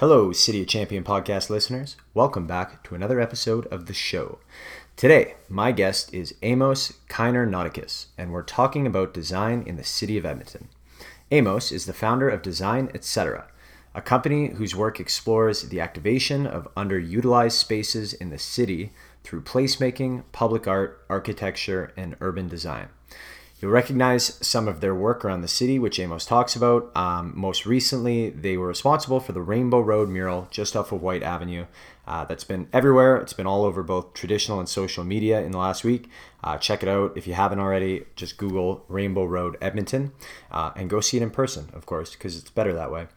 Hello, City of Champion podcast listeners. Welcome back to another episode of the show. Today, my guest is Amos Keiner-Nauticus, and we're talking about design in the city of Edmonton. Amos is the founder of Design Etc., a company whose work explores the activation of underutilized spaces in the city through placemaking, public art, architecture, and urban design. You'll recognize some of their work around the city, which Amos talks about. Most recently, they were responsible for the Rainbow Road mural just off of Whyte Avenue. That's been everywhere. It's been all over both traditional and social media in the last week. Check it out. If you haven't already, just Google Rainbow Road Edmonton and go see it in person, of course, because it's better that way.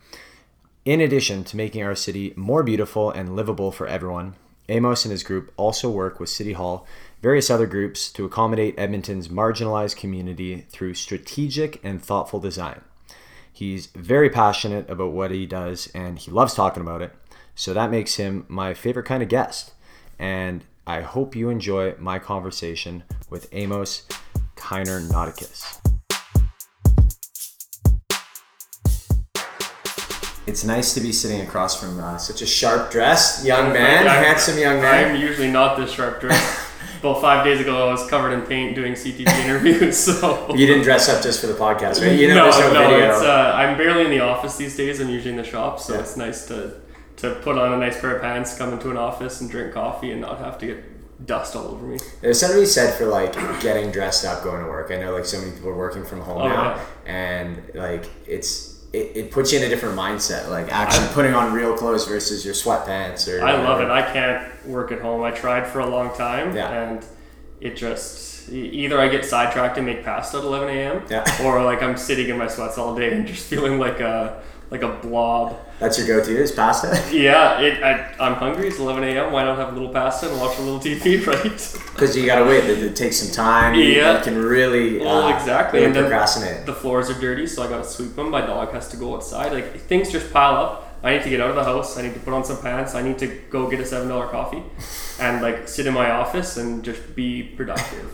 In addition to making our city more beautiful and livable for everyone, Amos and his group also work with City Hall, various other groups to accommodate Edmonton's marginalized community through strategic and thoughtful design. He's very passionate about what he does and he loves talking about it, so that makes him my favorite kind of guest. And I hope you enjoy my conversation with Amos Keiner-Nauticus. It's nice to be sitting across from such a sharp-dressed young man, handsome young man. I'm usually not this sharp-dressed. About 5 days ago, I was covered in paint doing CTV interviews. So you didn't dress up just for the podcast, right? You know, no video. It's, I'm barely in the office these days. I'm usually in the shop, so yeah. It's nice to put on a nice pair of pants, come into an office, and drink coffee, and not have to get dust all over me. There's something to be said for like getting dressed up, going to work. I know like so many people are working from home now, yeah. And like It puts you in a different mindset, like actually putting on real clothes versus your sweatpants. I love it. I can't work at home. I tried for a long time, and it just either I get sidetracked and make pasta at 11 a.m. Or like I'm sitting in my sweats all day and just feeling like a blob. That's your go-to is pasta? Yeah, I'm hungry. It's 11 a.m. Why not have a little pasta and watch a little TV, right? Because you gotta wait. It takes some time. Yeah. You can really exactly. Really procrastinate. The floors are dirty, so I gotta sweep them. My dog has to go outside. Like things just pile up. I need to get out of the house. I need to put on some pants. I need to go get a $7 coffee, and like sit in my office and just be productive.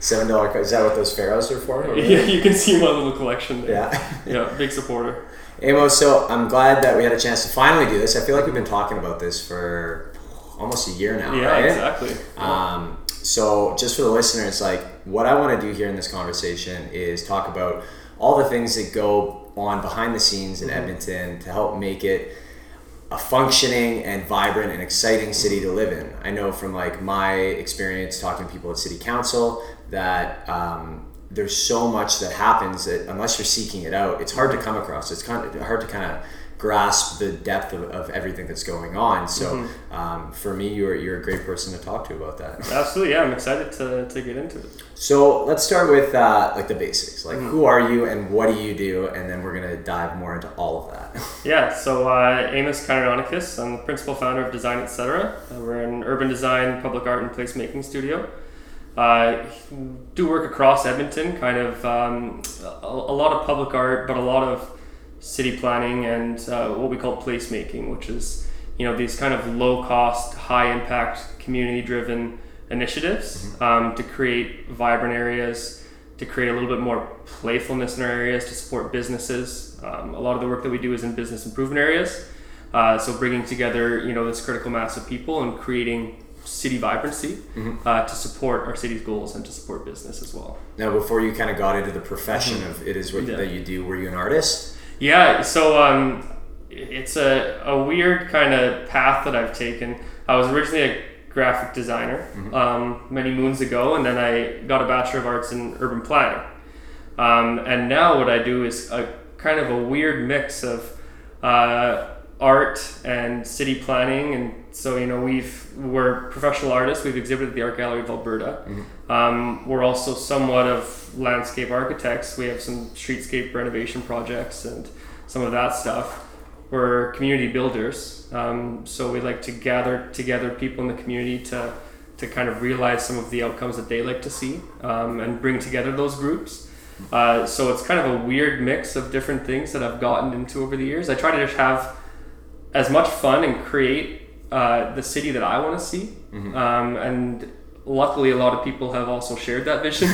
$7. Is that what those pharaohs are for? Or yeah, you can see my little collection there. Yeah. Yeah, big supporter. Amos, so I'm glad that we had a chance to finally do this. I feel like we've been talking about this for almost a year now, right? Yeah, exactly. So just for the listeners, like what I want to do here in this conversation is talk about all the things that go on behind the scenes in Edmonton to help make it a functioning and vibrant and exciting city to live in. I know from like my experience talking to people at City Council that there's so much that happens that unless you're seeking it out, it's hard to come across. It's kind of hard to kind of grasp the depth of everything that's going on. So for me, you're a great person to talk to about that. Absolutely, yeah. I'm excited to get into it. So let's start with like the basics. Like who are you and what do you do? And then we're going to dive more into all of that. Yeah, so Amos Keiner-Nauticus. I'm the principal founder of Design Etc. We're an urban design, public art, and placemaking studio. Do work across Edmonton, kind of a lot of public art, but a lot of city planning and what we call placemaking, which is, you know, these kind of low-cost, high-impact, community-driven initiatives to create vibrant areas, to create a little bit more playfulness in our areas, to support businesses. A lot of the work that we do is in business improvement areas, so bringing together, you know, this critical mass of people and creating city vibrancy to support our city's goals and to support business as well. Now, before you kind of got into the profession of it is what that you do, were you an artist? Yeah, so it's a weird kind of path that I've taken. I was originally a graphic designer many moons ago, and then I got a Bachelor of Arts in Urban Planning. And now what I do is a kind of a weird mix of art and city planning, and so, you know, we're professional artists. We've exhibited at the Art Gallery of Alberta. We're also somewhat of landscape architects. We have some streetscape renovation projects and some of that stuff. We're community builders. So we like to gather together people in the community to kind of realize some of the outcomes that they like to see and bring together those groups. So it's kind of a weird mix of different things that I've gotten into over the years. I try to just have as much fun and create the city that I want to see. And luckily a lot of people have also shared that vision.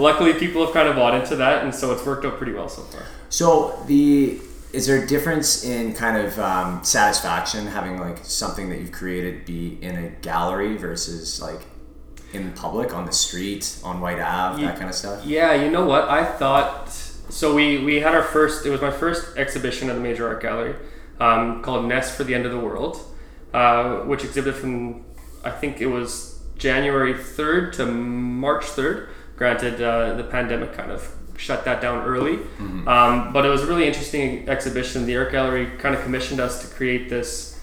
Luckily people have kind of bought into that, and so it's worked out pretty well so far. So the Is there a difference in kind of satisfaction having like something that you've created be in a gallery versus like in public, on the street, on Whyte Ave, that kind of stuff? Yeah, you know what? I thought, so we had our first, it was my first exhibition at the Major Art Gallery called Nest for the End of the World, which exhibited from, I think it was January 3rd to March 3rd. Granted, the pandemic kind of shut that down early. Mm-hmm. But it was a really interesting exhibition. The Art Gallery kind of commissioned us to create this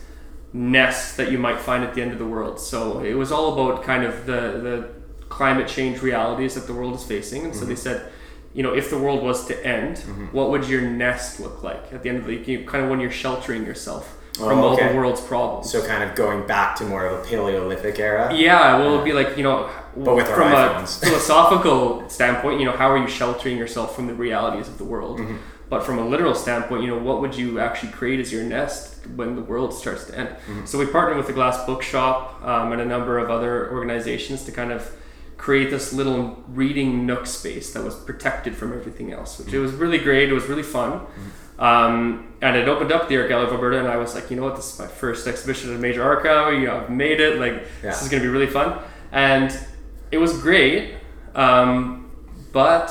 nest that you might find at the end of the world. So it was all about kind of the climate change realities that the world is facing. And so mm-hmm. they said, you know, if the world was to end, mm-hmm. what would your nest look like at the end of the, you know, kind of when you're sheltering yourself from all the world's problems. So kind of going back to more of a Paleolithic era? Yeah, well, it would be like, you know, but with from a philosophical standpoint, you know, how are you sheltering yourself from the realities of the world? Mm-hmm. But from a literal standpoint, you know, what would you actually create as your nest when the world starts to end? Mm-hmm. So we partnered with the Glass Bookshop and a number of other organizations to kind of create this little reading nook space that was protected from everything else, which mm-hmm. it was really great. It was really fun. Mm-hmm. And it opened up the Art Gallery of Alberta, and I was like, you know what, this is my first exhibition at a major art gallery. You know, I've made it. Like, this is going to be really fun. And it was great, but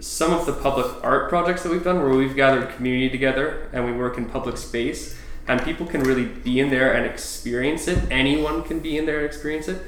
some of the public art projects that we've done where we've gathered community together and we work in public space and people can really be in there and experience it. Anyone can be in there and experience it.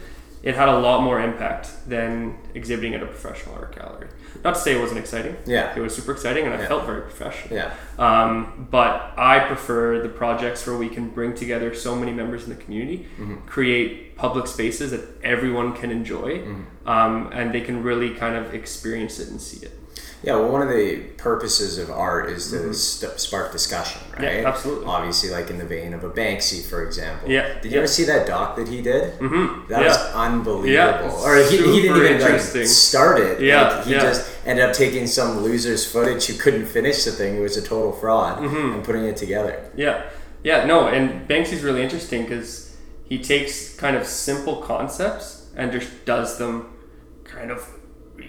It had a lot more impact than exhibiting at a professional art gallery. Not to say it wasn't exciting. Yeah. It was super exciting, and I felt very professional. Yeah. But I prefer the projects where we can bring together so many members in the community, mm-hmm. create public spaces that everyone can enjoy, mm-hmm. And they can really kind of experience it and see it. Yeah, well, one of the purposes of art is to mm-hmm. spark discussion, right? Yeah, absolutely. Obviously, like in the vein of a Banksy, for example. Yeah. Did you ever see that doc that he did? Mm-hmm. That was unbelievable. Yeah. Or he didn't even like start it. Yeah. Like, he just ended up taking some loser's footage who couldn't finish the thing, who was a total fraud, mm-hmm. and putting it together. Yeah. Yeah, no, and Banksy's really interesting because he takes kind of simple concepts and just does them kind of,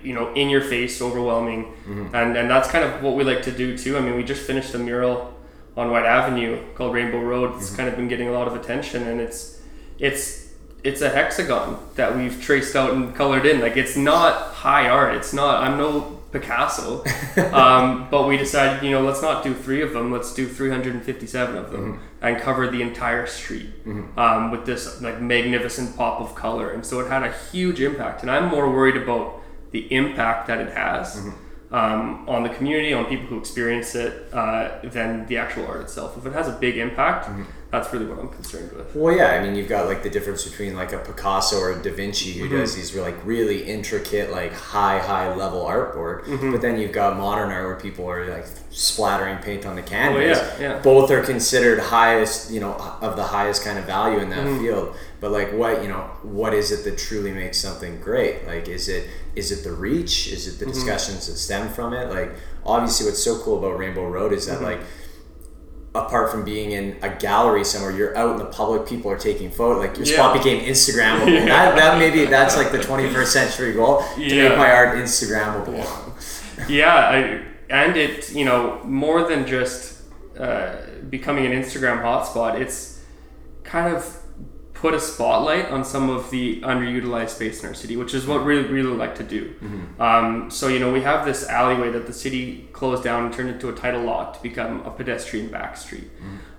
you know, in your face, overwhelming. Mm-hmm. And that's kind of what we like to do too. I mean, we just finished a mural on Whyte Avenue called Rainbow Road. It's mm-hmm. kind of been getting a lot of attention, and it's a hexagon that we've traced out and colored in. Like, it's not high art. It's not, I'm no Picasso. But we decided, you know, let's not do three of them. Let's do 357 of them, mm-hmm. and cover the entire street mm-hmm. With this like magnificent pop of color. And so it had a huge impact, and I'm more worried about the impact that it has mm-hmm. On the community, on people who experience it, than the actual art itself. If it has a big impact, mm-hmm. that's really what I'm concerned with. Well, yeah, I mean, you've got like the difference between like a Picasso or a Da Vinci who mm-hmm. does these like really intricate, like high level artwork, mm-hmm. but then you've got modern art where people are like splattering paint on the canvas. Oh, yeah. Both are considered highest, you know, of the highest kind of value in that mm-hmm. field. But like, what, you know, what is it that truly makes something great? Like, is it the reach? Is it the discussions mm-hmm. that stem from it? Like, obviously what's so cool about Rainbow Road is that mm-hmm. like, apart from being in a gallery somewhere, you're out in the public, people are taking photos, like your spot became Instagrammable. Yeah. That maybe that's like the 21st century goal, to make my art Instagrammable. And it, you know, more than just becoming an Instagram hotspot, it's kind of put a spotlight on some of the underutilized space in our city, which is what we really like to do. Mm-hmm. So, you know, we have this alleyway that the city closed down and turned into a title lot to become a pedestrian back street.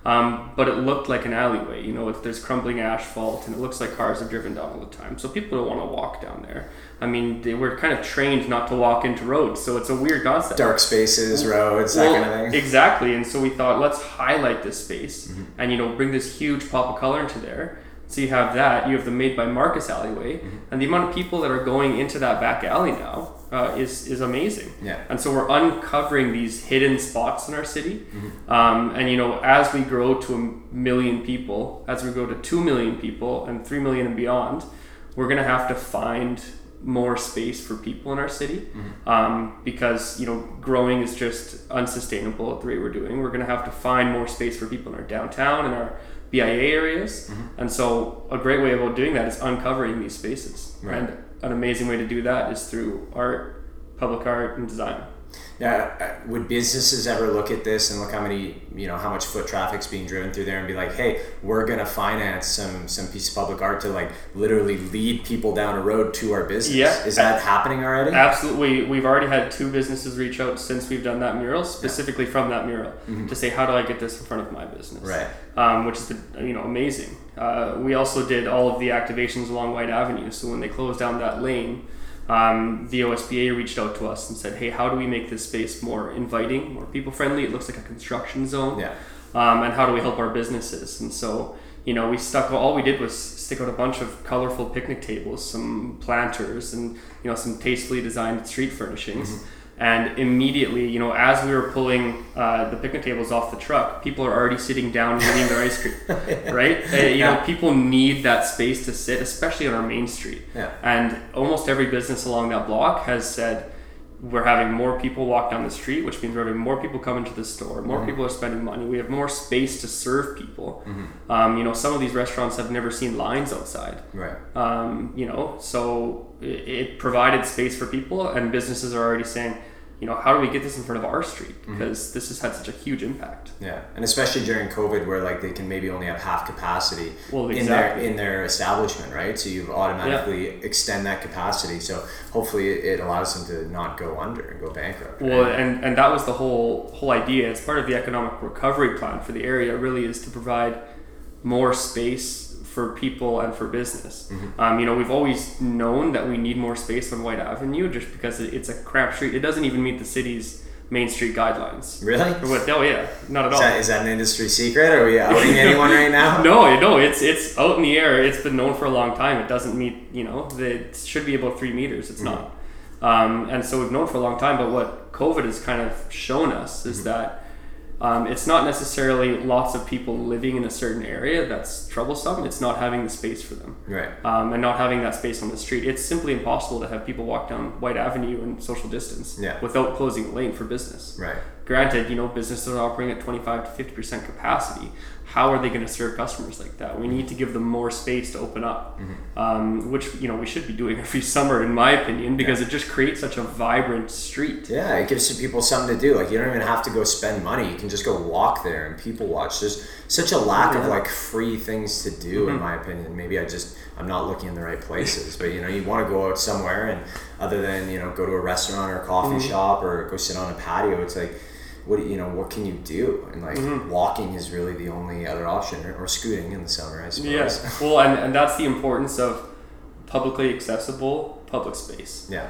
Mm-hmm. But it looked like an alleyway. You know, there's crumbling asphalt, and it looks like cars have driven down all the time. So people don't want to walk down there. I mean, they were kind of trained not to walk into roads. So it's a weird concept. Dark spaces, roads, that kind of thing. Exactly. And so we thought, let's highlight this space mm-hmm. and, you know, bring this huge pop of color into there. So you have that, you have the Made by Marcus Alleyway, mm-hmm. and the amount of people that are going into that back alley now is amazing. Yeah. And so we're uncovering these hidden spots in our city. Mm-hmm. And, you know, as we grow to 1 million people, as we grow to 2 million people and 3 million and beyond, we're going to have to find more space for people in our city mm-hmm. Because, you know, growing is just unsustainable at the rate we're doing. We're going to have to find more space for people in our downtown and our BIA areas, mm-hmm. and so a great way of doing that is uncovering these spaces, right. And an amazing way to do that is through art, public art, and design. Now, would businesses ever look at this and look how many, you know, how much foot traffic's being driven through there and be like, hey, we're going to finance some piece of public art to like literally lead people down a road to our business? Yeah. Is that happening already? Absolutely. We've already had two businesses reach out since we've done that mural, specifically from that mural, to say, how do I get this in front of my business? Right. Which is, you know, amazing. We also did all of the activations along Whyte Avenue. So when they closed down that lane, the OSBA reached out to us and said, hey, how do we make this space more inviting, more people friendly? It looks like a construction zone. Yeah. And how do we help our businesses? And so, you know, all we did was stick out a bunch of colorful picnic tables, some planters, and, you know, some tastefully designed street furnishings. And immediately, you know, as we were pulling the picnic tables off the truck, people are already sitting down eating their ice cream, right? You know, people need that space to sit, especially on our main street. Yeah. And almost every business along that block has said, we're having more people walk down the street, which means we're having more people come into the store, more people are spending money, we have more space to serve people. You know, some of these restaurants have never seen lines outside. Right. You know, so it provided space for people, and businesses are already saying, you know, how do we get this in front of our street? Because this has had such a huge impact. Yeah, and especially during COVID, where like they can maybe only have half capacity in their establishment, right? So you automatically extend that capacity. So hopefully it allows them to not go under and go bankrupt. Right? Well, and that was the whole idea. As part of the economic recovery plan for the area, really is to provide more space for people and for business. You know, we've always known that we need more space on Whyte Avenue just because it's a crap street. It doesn't even meet the city's Main Street guidelines. Really? Oh yeah, not at all. Is that an industry secret? Are we outing anyone right now? No, it's out in the air. It's been known for a long time. It doesn't meet, you know, it should be about 3 meters. It's not. And so we've known for a long time, but what COVID has kind of shown us is that it's not necessarily lots of people living in a certain area that's troublesome. It's not having the space for them. Right. And not having that space on the street. It's simply impossible to have people walk down Whyte Avenue and social distance without closing a lane for business. Right. Granted, you know, businesses are operating at 25 to 50% capacity. How are they going to serve customers like that? We need to give them more space to open up, which, you know, we should be doing every summer, in my opinion, because it just creates such a vibrant street. Yeah, it gives people something to do. Like, you don't even have to go spend money. You can just go walk there and people watch. There's such a lack of, like, free things to do, in my opinion. Maybe I'm not looking in the right places, but, you know, you want to go out somewhere, and other than, you know, go to a restaurant or a coffee shop or go sit on a patio, it's like, what can you do? And like walking is really the only other option, or scooting in the summer, I suppose. Yes. Well, and that's the importance of publicly accessible public space. Yeah.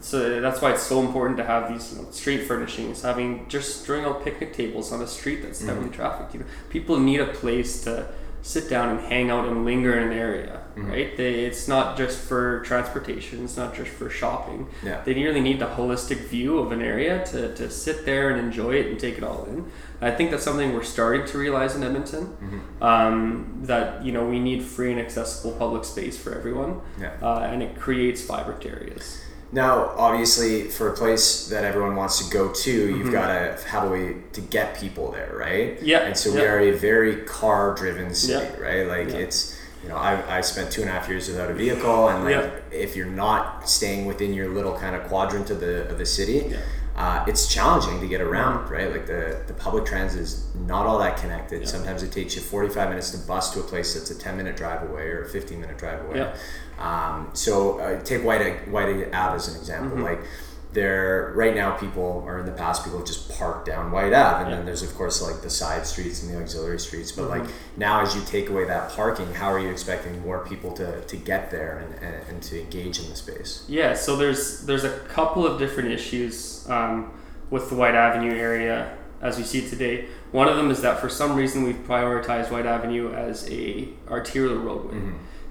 So that's why it's so important to have these, you know, street furnishings, having just throwing out picnic tables on a street that's heavily trafficked. You know, people need a place to sit down and hang out and linger in an area, right? It's not just for transportation. It's not just for shopping. Yeah. They really need the holistic view of an area to sit there and enjoy it and take it all in. I think that's something we're starting to realize in Edmonton, that, you know, we need free and accessible public space for everyone, and it creates vibrant areas. Now, obviously, for a place that everyone wants to go to, you've got to have a way to get people there, right? Yeah. And so we are a very car-driven city, right? Like, it's, you know, I spent 2.5 years without a vehicle, and, like, if you're not staying within your little kind of quadrant of the city, it's challenging to get around, right? Like, the public transit is not all that connected. Yeah. Sometimes it takes you 45 minutes to bus to a place that's a 10-minute drive away or a 15-minute drive away. Yeah. So take Whyte Ave as an example. Like, there right now, people have just parked down Whyte Ave, and then there's, of course, like the side streets and the auxiliary streets. But like, now, as you take away that parking, how are you expecting more people to get there and to engage in the space? Yeah. So there's a couple of different issues with the Whyte Avenue area as we see today. One of them is that for some reason we've prioritized Whyte Avenue as a arterial roadway.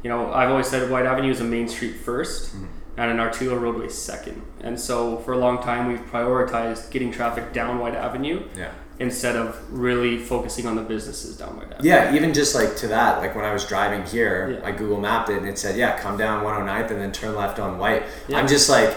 You know, I've always said Whyte Avenue is a main street first and an arterial roadway second. And so for a long time, we've prioritized getting traffic down Whyte Avenue instead of really focusing on the businesses down Whyte Avenue. Yeah, even just like to that, like when I was driving here, I Google mapped it and it said, come down 109th and then turn left on White. Yeah. I'm just like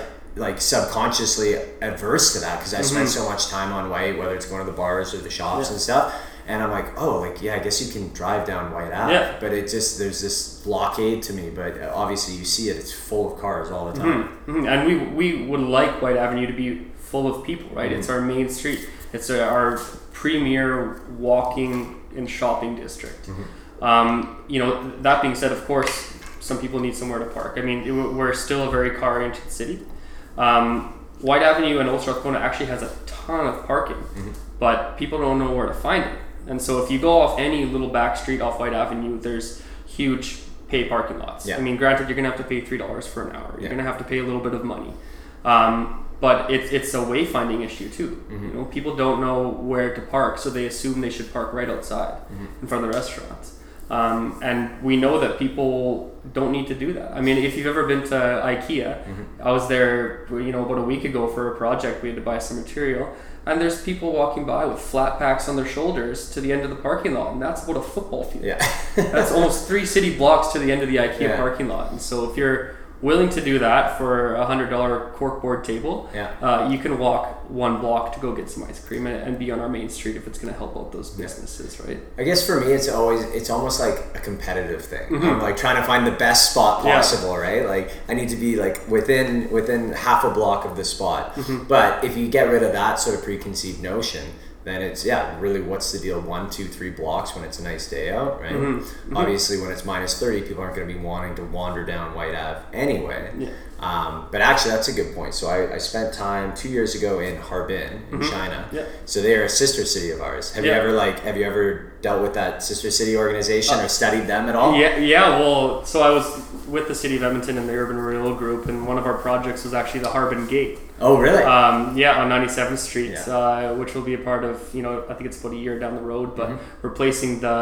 subconsciously adverse to that because I spent so much time on White, whether it's going to the bars or the shops and stuff. And I'm like, I guess you can drive down Whyte Ave, but it just, there's this blockade to me. But obviously you see it's full of cars all the time. And we would like Whyte Avenue to be full of people, right? Mm-hmm. It's our main street. It's our premier walking and shopping district. Mm-hmm. You know, that being said, of course, some people need somewhere to park. I mean, we're still a very car-oriented city. Whyte Avenue and Old Strathcona actually has a ton of parking, mm-hmm. but people don't know where to find it. And so if you go off any little back street off Whyte Avenue, there's huge pay parking lots. Yeah. I mean, granted, you're going to have to pay $3 for an hour. You're going to have to pay a little bit of money. But it's a wayfinding issue too. Mm-hmm. You know, people don't know where to park, so they assume they should park right outside mm-hmm. in front of the restaurants. And we know that people don't need to do that. I mean, if you've ever been to IKEA, mm-hmm. I was there, you know, about a week ago for a project. We had to buy some material, and there's people walking by with flat packs on their shoulders to the end of the parking lot, and that's about a football field. Yeah. That's almost 3 city blocks to the end of the IKEA parking lot. And so if you're willing to do that for a $100 corkboard table, you can walk one block to go get some ice cream and be on our main street if it's going to help out those businesses, right? I guess for me, it's almost like a competitive thing. Mm-hmm. I'm like trying to find the best spot possible, right? Like I need to be like within half a block of the spot. Mm-hmm. But if you get rid of that sort of preconceived notion, then it's, really what's the deal? 1, 2, 3 blocks when it's a nice day out, right? Mm-hmm. Mm-hmm. Obviously, when it's -30, people aren't going to be wanting to wander down Whyte Ave anyway. Yeah. But actually, that's a good point. So I spent time 2 years ago in Harbin, in mm-hmm. China. Yeah. So they are a sister city of ours. Have you ever dealt with that sister city organization or studied them at all? Yeah. Well, so I was with the City of Edmonton and the Urban Rural Group, and one of our projects was actually the Harbin Gate. Oh, really? On 97th Street, which will be a part of, you know, I think it's about a year down the road, but mm-hmm. replacing the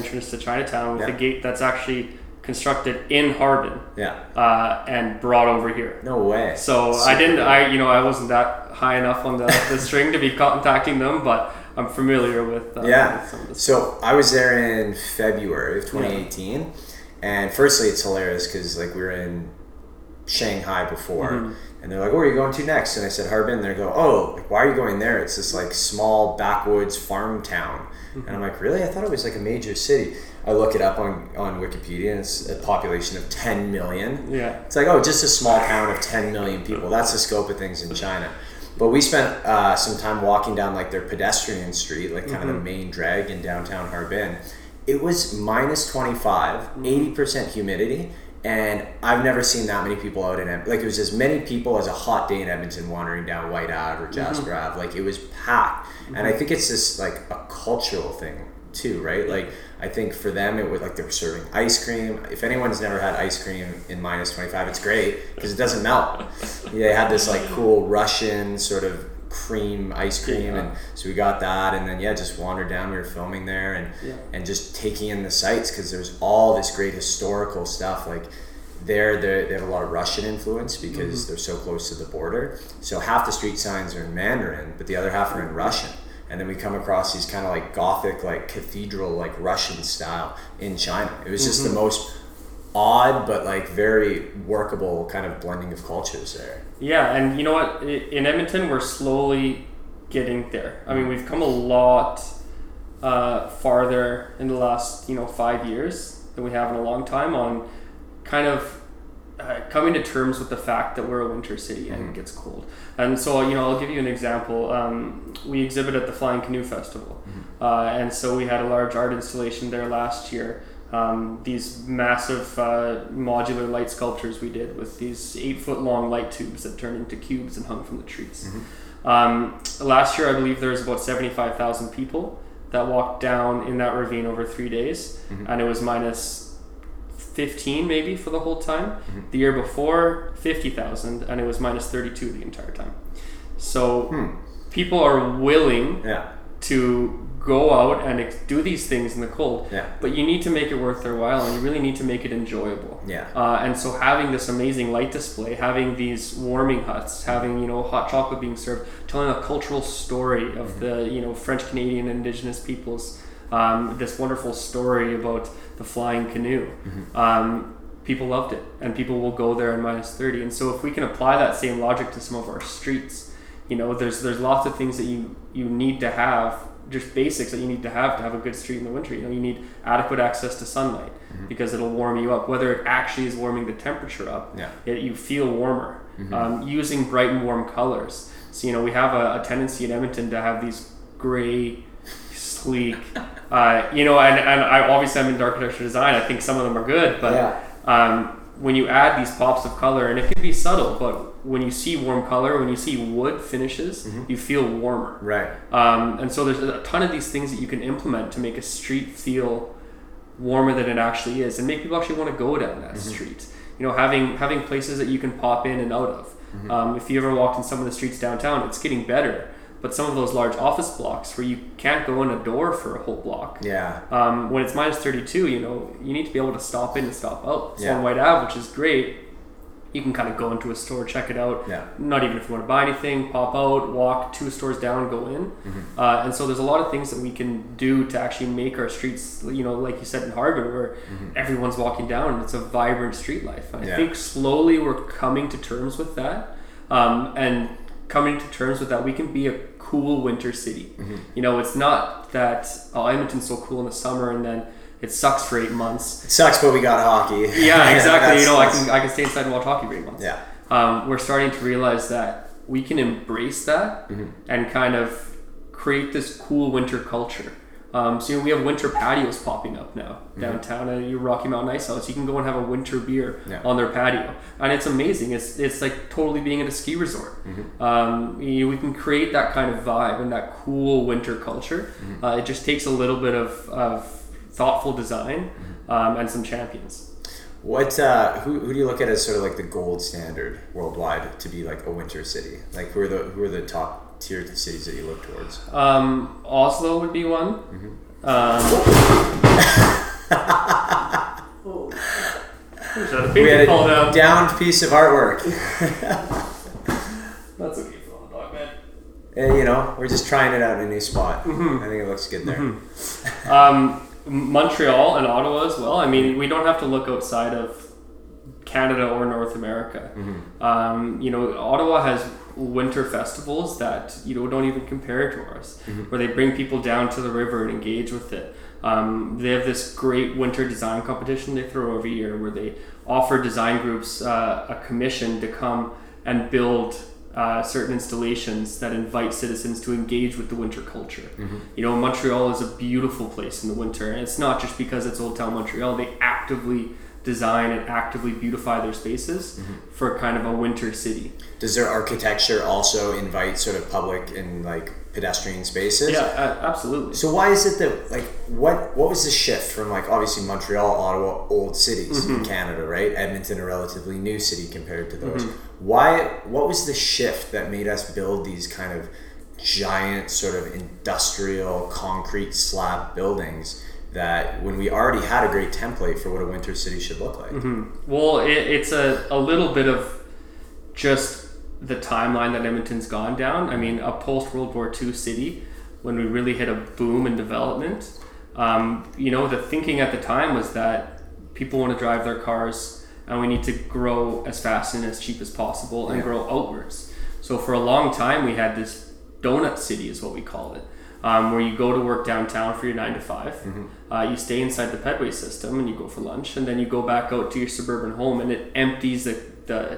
entrance to Chinatown with a gate that's actually constructed in Harbin and brought over here. No way. So super I wasn't that high enough on the string to be contacting them, but I'm familiar with with some of this. So I was there in February of 2018, and firstly, it's hilarious because like we were in Shanghai before, mm-hmm. and they're like, where are you going to next? And I said, Harbin. And they go, oh, why are you going there? It's this like small backwoods farm town. Mm-hmm. And I'm like, really? I thought it was like a major city. I look it up on Wikipedia, and it's a population of 10 million. Yeah. It's like, oh, just a small town of 10 million people. That's the scope of things in China. But we spent some time walking down like their pedestrian street, like kind mm-hmm. of the main drag in downtown Harbin. It was -25, 80% humidity. And I've never seen that many people out in Edmonton. Like, it was as many people as a hot day in Edmonton wandering down Whyte Ave or Jasper mm-hmm. Ave. Like, it was packed. Mm-hmm. And I think it's just, like, a cultural thing, too, right? Like, I think for them, it was, like, they were serving ice cream. If anyone's never had ice cream in -25, it's great because it doesn't melt. They had this, like, cool Russian sort of cream ice cream, and so we got that, and then just wandered down. We were filming there and just taking in the sights because there's all this great historical stuff. Like they have a lot of Russian influence because mm-hmm. they're so close to the border, so half the street signs are in Mandarin but the other half are in Russian, and then we come across these kind of like Gothic, like cathedral, like Russian style in China. It was just mm-hmm. the most odd but like very workable kind of blending of cultures there. Yeah, and you know what? In Edmonton, we're slowly getting there. I mean, we've come a lot farther in the last 5 years than we have in a long time on kind of coming to terms with the fact that we're a winter city and it gets cold. And so, I'll give you an example. We exhibit at the Flying Canoe Festival, and so we had a large art installation there last year. These massive modular light sculptures we did with these 8-foot-long light tubes that turned into cubes and hung from the trees. Mm-hmm. Last year, I believe there was about 75,000 people that walked down in that ravine over 3 days, mm-hmm. and it was -15 maybe for the whole time. Mm-hmm. The year before, 50,000, and it was -32 the entire time. So people are willing to go out and do these things in the cold, but you need to make it worth their while, and you really need to make it enjoyable. And so having this amazing light display, having these warming huts, having hot chocolate being served, telling a cultural story of the French Canadian indigenous peoples, this wonderful story about the flying canoe. People loved it, and people will go there in -30. And so if we can apply that same logic to some of our streets, there's lots of things that you need to have, just basics that you need to have a good street in the winter. You need adequate access to sunlight because it'll warm you up. Whether it actually is warming the temperature up, you feel warmer. Using bright and warm colors. So, you know, we have a tendency in Edmonton to have these gray, sleek, you know, and I obviously I'm into architecture design. I think some of them are good, but when you add these pops of color, and it can be subtle, but when you see warm color, when you see wood finishes, mm-hmm. you feel warmer. Right. And so there's a ton of these things that you can implement to make a street feel warmer than it actually is, and make people actually want to go down that mm-hmm. street. You know, having places that you can pop in and out of. Mm-hmm. If you ever walked in some of the streets downtown, it's getting better. But some of those large office blocks where you can't go in a door for a whole block. Yeah. When it's minus 32, you know, you need to be able to stop in and stop out. So on Whyte Ave, which is great, you can kind of go into a store, check it out. Yeah. Not even if you want to buy anything, pop out, walk 2 stores down, go in. Mm-hmm. And so there's a lot of things that we can do to actually make our streets, you know, like you said in Harbin, where mm-hmm. everyone's walking down and it's a vibrant street life. And I think slowly we're coming to terms with that. And coming to terms with that, we can be a cool winter city. Mm-hmm. You know, it's not that, oh, Edmonton's so cool in the summer and then it sucks for 8 months. It sucks, but we got hockey. Yeah, exactly. You know, I can stay inside and watch hockey for 8 months. Yeah. We're starting to realize that we can embrace that mm-hmm. and kind of create this cool winter culture. So, you know, we have winter patios popping up now downtown at your Rocky Mountain Ice House. You can go and have a winter beer on their patio. And it's amazing. It's like totally being at a ski resort. Mm-hmm. You know, we can create that kind of vibe and that cool winter culture. Mm-hmm. It just takes a little bit of thoughtful design and some champions. What who do you look at as sort of like the gold standard worldwide to be like a winter city? Like who are the top tier cities that you look towards? Oslo would be one. Mm-hmm. We had a downed piece of artwork. That's okay for the dog, man. And, you know, we're just trying it out in a new spot. Mm-hmm. I think it looks good there. Mm-hmm. Montreal and Ottawa as well. I mean, we don't have to look outside of Canada or North America. Mm-hmm. You know, Ottawa has winter festivals that, you know, don't even compare to ours, mm-hmm. where they bring people down to the river and engage with it. They have this great winter design competition they throw every year where they offer design groups a commission to come and build certain installations that invite citizens to engage with the winter culture. Mm-hmm. You know, Montreal is a beautiful place in the winter, and it's not just because it's Old Town Montreal. They actively design and actively beautify their spaces mm-hmm. for kind of a winter city. Does their architecture also invite sort of public and like pedestrian spaces? Yeah, absolutely. So why is it that, like, what was the shift from, like, obviously Montreal, Ottawa, old cities mm-hmm. in Canada, right? Edmonton, a relatively new city compared to those. Mm-hmm. What was the shift that made us build these kind of giant sort of industrial concrete slab buildings that when we already had a great template for what a winter city should look like? Mm-hmm. Well, it's a little bit of just the timeline that Edmonton's gone down. I mean, a post-World War II city, when we really hit a boom in development, you know, the thinking at the time was that people want to drive their cars and we need to grow as fast and as cheap as possible and grow outwards. So for a long time, we had this donut city is what we called it. Where you go to work downtown for your 9 to 5, mm-hmm. You stay inside the Pedway system and you go for lunch, and then you go back out to your suburban home and it empties the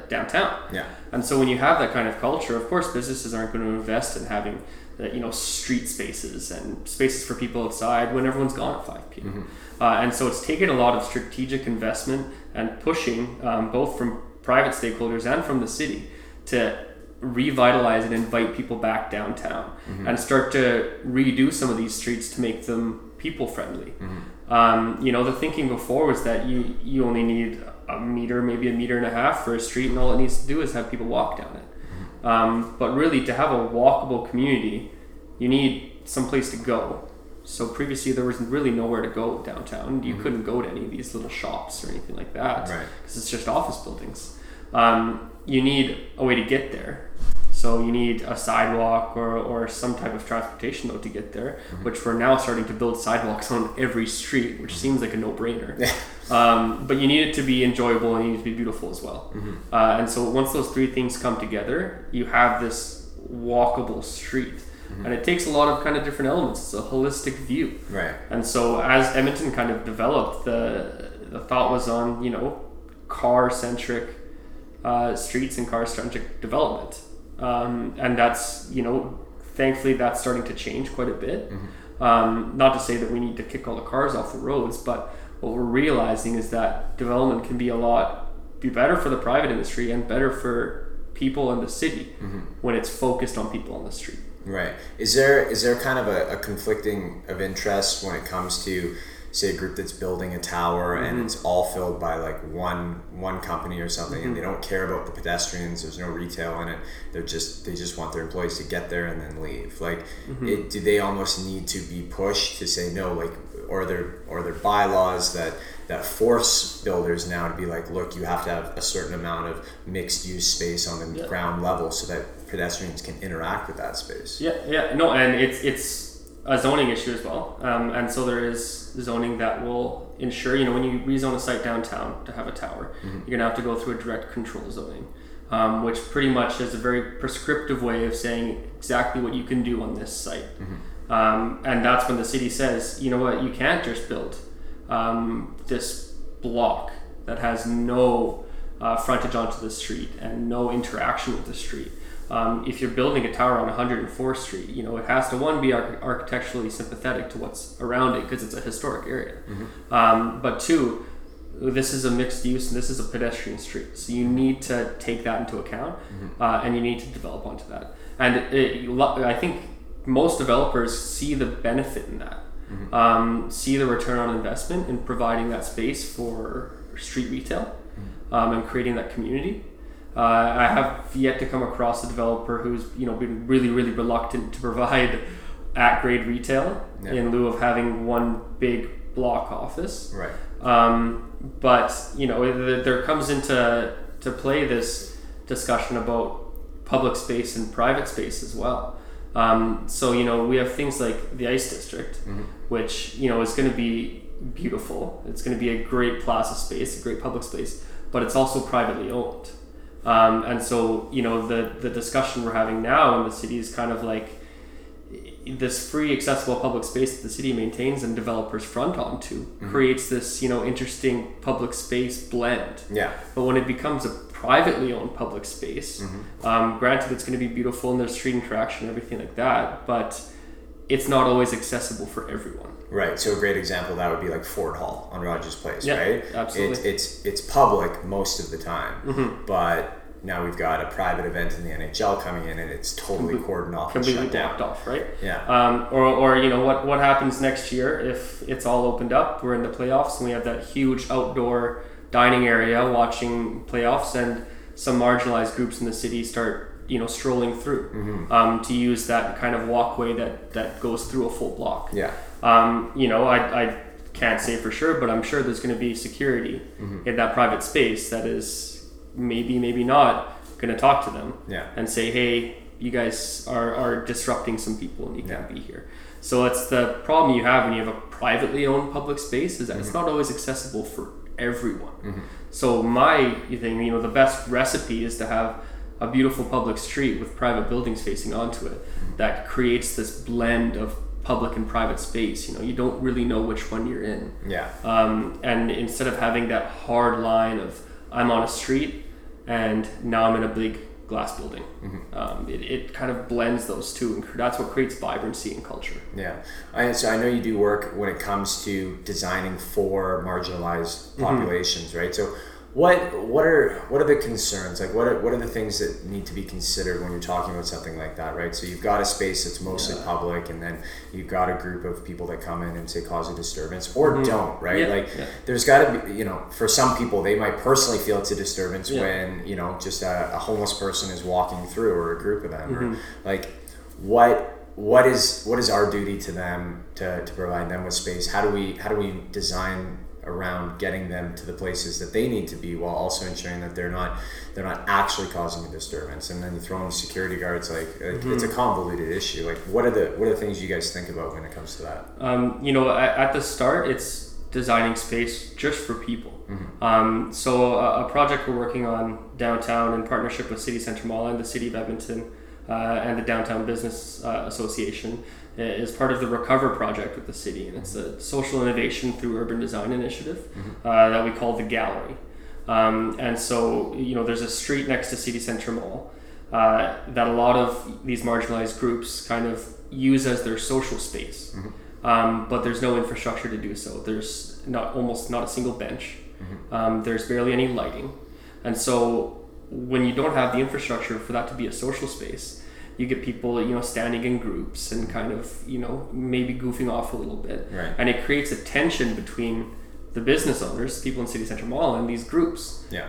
downtown. Yeah. And so when you have that kind of culture, of course, businesses aren't going to invest in having the, you know, street spaces and spaces for people outside when everyone's gone at 5 p.m. Mm-hmm. And so it's taken a lot of strategic investment and pushing, both from private stakeholders and from the city, to revitalize and invite people back downtown mm-hmm. and start to redo some of these streets to make them people friendly. Mm-hmm. You know, the thinking before was that you only need a meter, maybe a meter and a half for a street, and all it needs to do is have people walk down it. Mm-hmm. But really, to have a walkable community, you need some place to go. So previously there was really nowhere to go downtown. You mm-hmm. couldn't go to any of these little shops or anything like that because it's just office buildings. You need a way to get there. So you need a sidewalk or some type of transportation though to get there, mm-hmm. which we're now starting to build sidewalks on every street, which seems like a no-brainer. But you need it to be enjoyable and you need it to be beautiful as well. Mm-hmm. And so once those three things come together, you have this walkable street. Mm-hmm. And it takes a lot of kind of different elements. It's a holistic view. Right. And so as Edmonton kind of developed, the thought was on, you know, car-centric streets and car-centric development. And that's, you know, thankfully that's starting to change quite a bit. Mm-hmm. Not to say that we need to kick all the cars off the roads, but what we're realizing is that development can be better for the private industry and better for people in the city mm-hmm. when it's focused on people on the street. Right. Is there kind of a conflicting of interest when it comes to, say, a group that's building a tower mm-hmm. and it's all filled by like one company or something mm-hmm. and they don't care about the pedestrians, there's no retail in it, they just want their employees to get there and then leave, like mm-hmm. Do they almost need to be pushed to say no, like, or their bylaws that force builders now to be like, look, you have to have a certain amount of mixed use space on the yeah. ground level so that pedestrians can interact with that space. No, and it's a zoning issue as well, and so there is zoning that will ensure, you know, when you rezone a site downtown to have a tower, mm-hmm. you're gonna have to go through a direct control zoning, which pretty much is a very prescriptive way of saying exactly what you can do on this site, mm-hmm. And that's when the city says, you know what, you can't just build this block that has no frontage onto the street and no interaction with the street. If you're building a tower on 104th Street, you know, it has to, one, be architecturally sympathetic to what's around it because it's a historic area. Mm-hmm. But two, this is a mixed use and this is a pedestrian street. So you need to take that into account mm-hmm. And you need to develop onto that. And I think most developers see the benefit in that, mm-hmm. See the return on investment in providing that space for street retail mm-hmm. And creating that community. I have yet to come across a developer who's, you know, been really, really reluctant to provide at-grade retail yeah. in lieu of having one big block office. Right. But, you know, there comes into play this discussion about public space and private space as well. So, you know, we have things like the Ice District, mm-hmm. which, you know, is going to be beautiful. It's going to be a great plaza space, a great public space, but it's also privately owned. And so, you know, the discussion we're having now in the city is kind of like this free, accessible public space that the city maintains and developers front onto mm-hmm. creates this, you know, interesting public space blend. Yeah. But when it becomes a privately owned public space, mm-hmm. Granted, it's going to be beautiful and there's street interaction and everything like that, but it's not always accessible for everyone. Right. So a great example of that would be like Ford Hall on Rogers Place, yeah, right? Absolutely. It's public most of the time, mm-hmm. but now we've got a private event in the NHL coming in, and it's totally cordoned off, completely blocked off, right? Yeah. Or you know what happens next year if it's all opened up? We're in the playoffs, and we have that huge outdoor dining area watching playoffs, and some marginalized groups in the city start, you know, strolling through mm-hmm. To use that kind of walkway that goes through a full block. Yeah. You know, I can't say for sure, but I'm sure there's going to be security mm-hmm. in that private space that is maybe not going to talk to them yeah. and say, hey, you guys are disrupting some people and you yeah. can't be here. So that's the problem you have when you have a privately owned public space, is that mm-hmm. it's not always accessible for everyone. Mm-hmm. So my thing, you know, the best recipe is to have a beautiful public street with private buildings facing onto it mm-hmm. that creates this blend of public and private space. You know, you don't really know which one you're in. Yeah. And instead of having that hard line of, I'm on a street and now I'm in a big glass building, mm-hmm. It kind of blends those two, and that's what creates vibrancy and culture. Yeah. So I know you do work when it comes to designing for marginalized populations, mm-hmm. right? So What are the concerns? Like what are the things that need to be considered when you're talking about something like that, right? So you've got a space that's mostly yeah. public, and then you've got a group of people that come in and say cause a disturbance or mm-hmm. don't, right? Yeah. Like yeah. there's gotta be, you know, for some people they might personally feel it's a disturbance yeah. when, you know, just a homeless person is walking through, or a group of them. Mm-hmm. Or like what is our duty to them to provide them with space? How do we design around getting them to the places that they need to be, while also ensuring that they're not actually causing a disturbance? And then you throw in security guards, like mm-hmm. it's a convoluted issue. Like what are the things you guys think about when it comes to that? You know, at the start, it's designing space just for people. Mm-hmm. So a project we're working on downtown in partnership with City Centre Mall and the City of Edmonton and the Downtown Business Association is part of the Recover project with the city, and it's a social innovation through urban design initiative mm-hmm. That we call The Gallery. And so, you know, there's a street next to City Centre Mall that a lot of these marginalized groups kind of use as their social space. Mm-hmm. But there's no infrastructure to do so. There's almost not a single bench. Mm-hmm. There's barely any lighting. And so when you don't have the infrastructure for that to be a social space, you get people, standing in groups and kind of, maybe goofing off a little bit. Right. And it creates a tension between the business owners, people in City Centre Mall, and these groups. Yeah.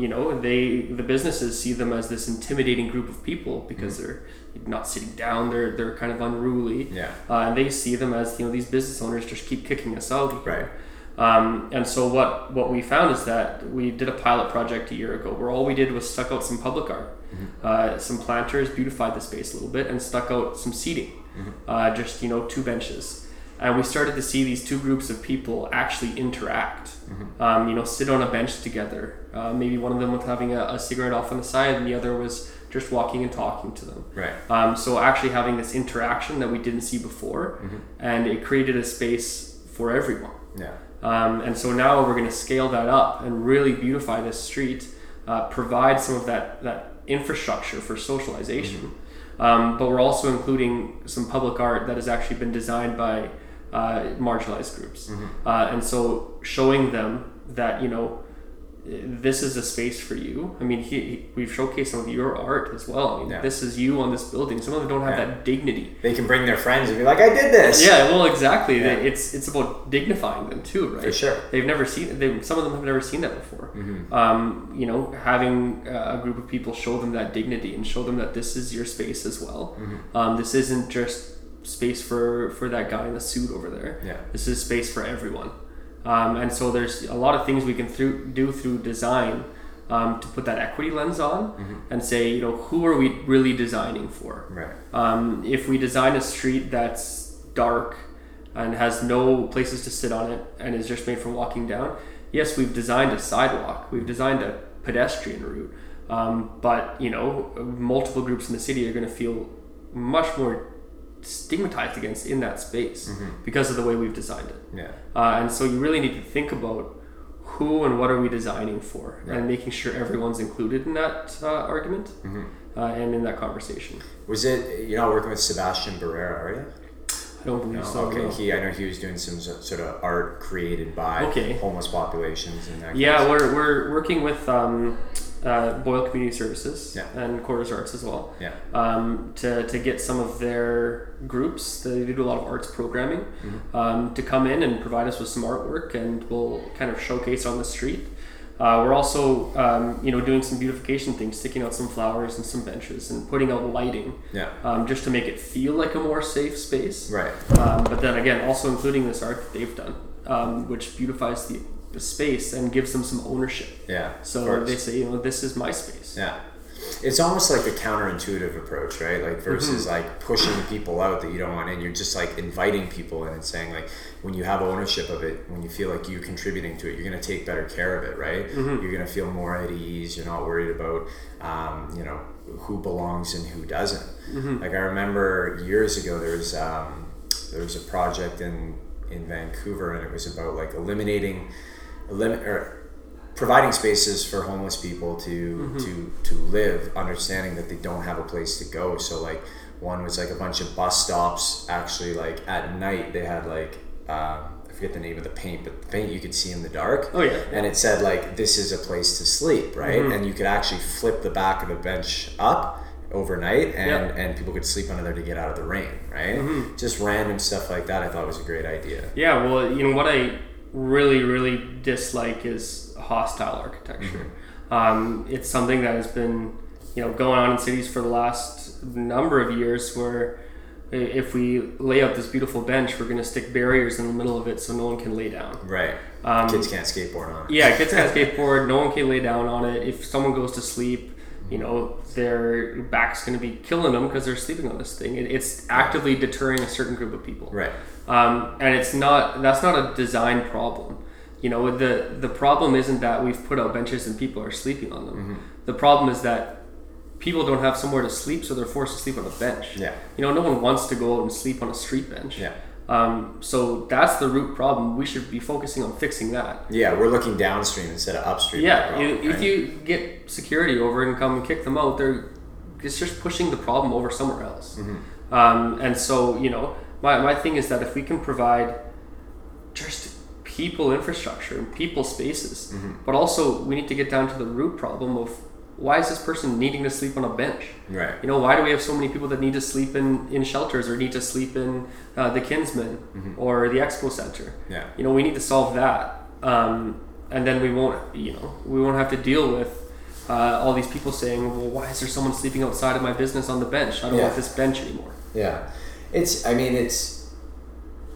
The businesses see them as this intimidating group of people because they're not sitting down, they're kind of unruly. Yeah. And they see them as, these business owners just keep kicking us out. Right. And so what we found is that we did a pilot project a year ago where all we did was stuck out some public art. Mm-hmm. Some planters, beautified the space a little bit, and stuck out some seating. Mm-hmm. Just, 2 benches. And we started to see these 2 groups of people actually interact, mm-hmm. Sit on a bench together. Maybe one of them was having a cigarette off on the side and the other was just walking and talking to them. Right. So actually having this interaction that we didn't see before, mm-hmm. and it created a space for everyone. Yeah. And so now we're going to scale that up and really beautify this street, provide some of that infrastructure for socialization. Mm-hmm. But we're also including some public art that has actually been designed by marginalized groups. Mm-hmm. And so showing them that, this is a space for you. I mean, we've showcased some of your art as well. I mean, yeah. This is you on this building. Some of them don't have that dignity. They can bring their friends and be like, I did this. Yeah, well, exactly. Yeah. It's about dignifying them too, right? For sure. They've never seen it. Some of them have never seen that before. Mm-hmm. Having a group of people show them that dignity and show them that this is your space as well. Mm-hmm. This isn't just space for that guy in the suit over there. Yeah. This is space for everyone. And so there's a lot of things we can do through design to put that equity lens on, mm-hmm. and say, who are we really designing for? Right. If we design a street that's dark and has no places to sit on it and is just made for walking down, yes, we've designed a sidewalk, we've designed a pedestrian route, but multiple groups in the city are going to feel much more stigmatized against in that space, mm-hmm. because of the way we've designed it. Yeah. And so you really need to think about who and what are we designing for, right. and making sure everyone's included in that argument, mm-hmm. And in that conversation. Was it, you're not working with Sebastian Barrera, are you? I don't believe so. Okay, no. I know he was doing some sort of art created by homeless populations and that. Yeah, we're working with Boyle Community Services, and Quarters Arts as well, to get some of their groups, they do a lot of arts programming, mm-hmm. To come in and provide us with some artwork, and we'll kind of showcase on the street. We're also doing some beautification things, sticking out some flowers and some benches and putting out lighting, just to make it feel like a more safe space, right. But then again, also including this art that they've done, which beautifies the space and gives them some ownership. Yeah. So they say, this is my space. Yeah. It's almost like a counterintuitive approach, right? Like versus mm-hmm. like pushing people out that you don't want in. You're just like inviting people in and saying, like, when you have ownership of it, when you feel like you're contributing to it, you're going to take better care of it, right? Mm-hmm. You're going to feel more at ease. You're not worried about, who belongs and who doesn't. Mm-hmm. Like I remember years ago, there was a project in Vancouver, and it was about like providing spaces for homeless people to live, understanding that they don't have a place to go. So like one was like a bunch of bus stops, actually, like at night they had like I forget the name of the paint, but the paint you could see in the dark. Oh yeah. And it said like, this is a place to sleep, right? Mm-hmm. And you could actually flip the back of the bench up overnight, and people could sleep under there to get out of the rain, right? Mm-hmm. Just random stuff like that I thought was a great idea. Yeah, well, what I really, really dislike is hostile architecture. Mm-hmm. It's something that has been, going on in cities for the last number of years, where if we lay out this beautiful bench, we're going to stick barriers in the middle of it so no one can lay down. Right. Kids can't skateboard on it. Yeah, kids can't skateboard. No one can lay down on it. If someone goes to sleep, their back's going to be killing them because they're sleeping on this thing. It's actively deterring a certain group of people. Right. And that's not a design problem. The problem isn't that we've put out benches and people are sleeping on them. Mm-hmm. The problem is that people don't have somewhere to sleep, so they're forced to sleep on a bench. Yeah. No one wants to go out and sleep on a street bench. Yeah. So that's the root problem. We should be focusing on fixing that. Yeah, we're looking downstream instead of upstream. Yeah, problem, if you get security over and come and kick them out, they're it's just pushing the problem over somewhere else. Mm-hmm. And so, you know, my thing is that if we can provide just people infrastructure and people spaces, mm-hmm. but also we need to get down to the root problem of why is this person needing to sleep on a bench? Right. You know, why do we have so many people that need to sleep in shelters or need to sleep in the Kinsman mm-hmm. or the Expo Center? Yeah. You know, we need to solve that. And then we won't have to deal with all these people saying, well, why is there someone sleeping outside of my business on the bench? I don't want this bench anymore. Yeah. It's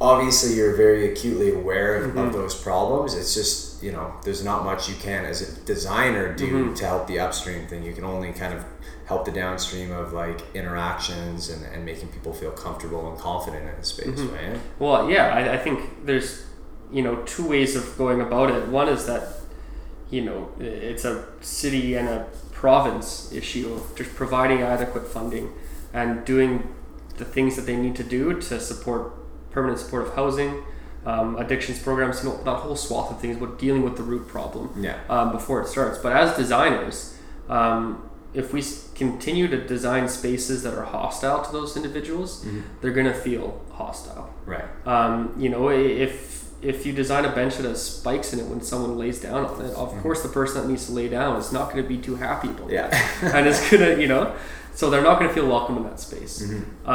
obviously you're very acutely aware of, mm-hmm. of those problems. It's just, you know, there's not much you can as a designer do mm-hmm. to help the upstream thing. You can only kind of help the downstream of like interactions and making people feel comfortable and confident in the space, mm-hmm. right? Well, yeah, I think there's, you know, two ways of going about it. One is that, you know, it's a city and a province issue of just providing adequate funding and doing the things that they need to do to support permanent supportive housing, addictions programs, you know, that whole swath of things, but dealing with the root problem before it starts. But as designers, if we continue to design spaces that are hostile to those individuals, mm-hmm. they're going to feel hostile. Right. You know, if you design a bench that has spikes in it when someone lays down on it, of mm-hmm. course the person that needs to lay down is not going to be too happy about it. Yeah. And it's going to, you know, so they're not going to feel welcome in that space. Mm-hmm.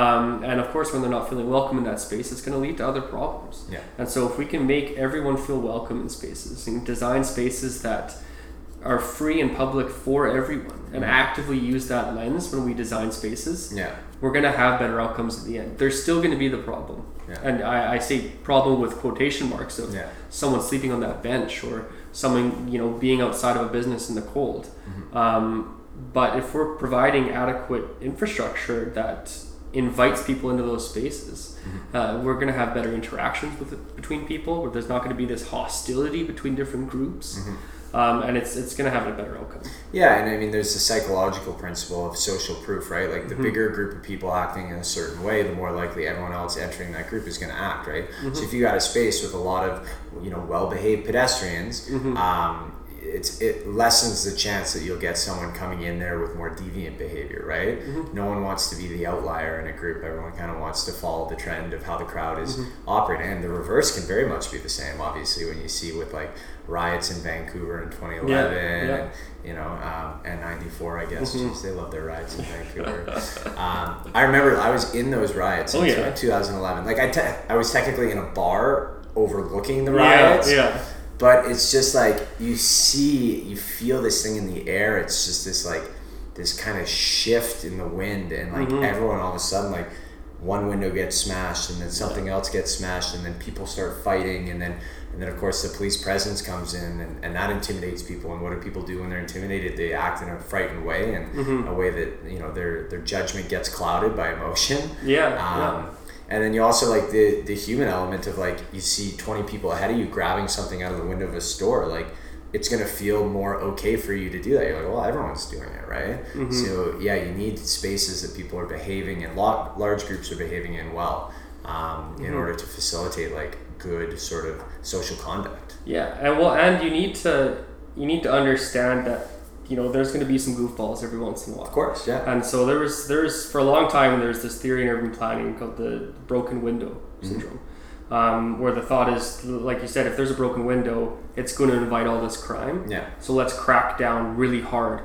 And of course, when they're not feeling welcome in that space, it's going to lead to other problems. Yeah. And so if we can make everyone feel welcome in spaces and design spaces that are free and public for everyone and mm-hmm. actively use that lens when we design spaces, we're going to have better outcomes at the end. There's still going to be the problem. Yeah. And I say problem with quotation marks of someone sleeping on that bench or someone, you know, being outside of a business in the cold. Mm-hmm. But if we're providing adequate infrastructure that invites people into those spaces, mm-hmm. We're going to have better interactions between people where there's not going to be this hostility between different groups. Mm-hmm. And it's going to have a better outcome. Yeah, and I mean, there's the psychological principle of social proof, right? Like the mm-hmm. bigger group of people acting in a certain way, the more likely everyone else entering that group is going to act, right? Mm-hmm. So if you got a space with a lot of, you know, well-behaved pedestrians, mm-hmm. It lessens the chance that you'll get someone coming in there with more deviant behavior, right? Mm-hmm. No one wants to be the outlier in a group. Everyone kind of wants to follow the trend of how the crowd is mm-hmm. operating. And the reverse can very much be the same, obviously, when you see with like riots in Vancouver in 2011, and, you know, and N94, I guess. Mm-hmm. Jeez, they love their riots in Vancouver. I remember I was in those riots in 2011. Like I was technically in a bar overlooking the riots. Yeah. But it's just like, you feel this thing in the air. It's just this like, this kind of shift in the wind and like mm-hmm. everyone all of a sudden, like one window gets smashed and then something else gets smashed and then people start fighting and then of course the police presence comes in and that intimidates people. And what do people do when they're intimidated? They act in a frightened way and mm-hmm. a way that, you know, their judgment gets clouded by emotion. Yeah. And then you also like the human element of like you see 20 people ahead of you grabbing something out of the window of a store, like it's gonna feel more okay for you to do that. You're like, well, everyone's doing it, right? Mm-hmm. So yeah, you need spaces that people are behaving in, large groups are behaving in well, mm-hmm. in order to facilitate like good sort of social conduct. Yeah, and you need to understand that, you know, there's going to be some goofballs every once in a while. Of course, yeah. And so there's for a long time, there's this theory in urban planning called the broken window mm-hmm. syndrome, where the thought is, like you said, if there's a broken window, it's going to invite all this crime. Yeah. So let's crack down really hard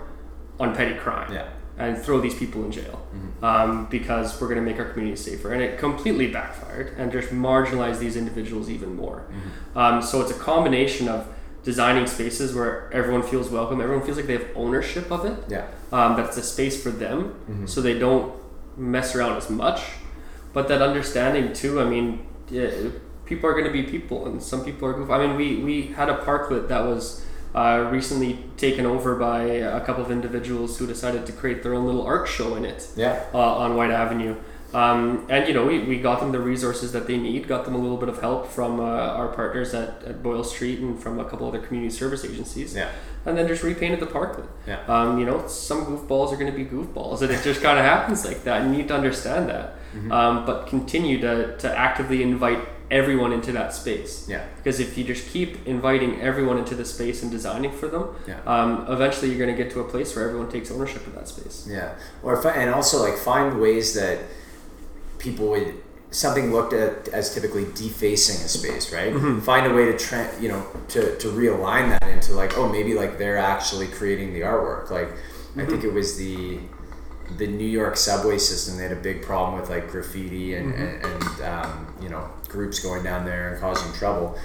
on petty crime. Yeah. And throw these people in jail mm-hmm. Because we're going to make our community safer. And it completely backfired and just marginalized these individuals even more. Mm-hmm. So it's a combination of designing spaces where everyone feels welcome, everyone feels like they have ownership of it, that's a space for them, mm-hmm. so they don't mess around as much. But that understanding too, I mean, people are going to be people and some people are goofy. I mean, we had a parklet that was recently taken over by a couple of individuals who decided to create their own little art show in it on Whyte Avenue. And, you know, we got them the resources that they need, got them a little bit of help from our partners at Boyle Street and from a couple other community service agencies. Yeah. And then just repainted the parklet. Yeah. You know, some goofballs are going to be goofballs, and it just kind of happens like that. You need to understand that, mm-hmm. But continue to actively invite everyone into that space. Yeah. Because if you just keep inviting everyone into the space and designing for them, eventually you're going to get to a place where everyone takes ownership of that space. Yeah. And also like find ways that people would, something looked at as typically defacing a space, right? Mm-hmm. Find a way to, to realign that into like, oh, maybe like they're actually creating the artwork. Like I think it was the New York subway system, they had a big problem with like graffiti and, groups going down there and causing trouble.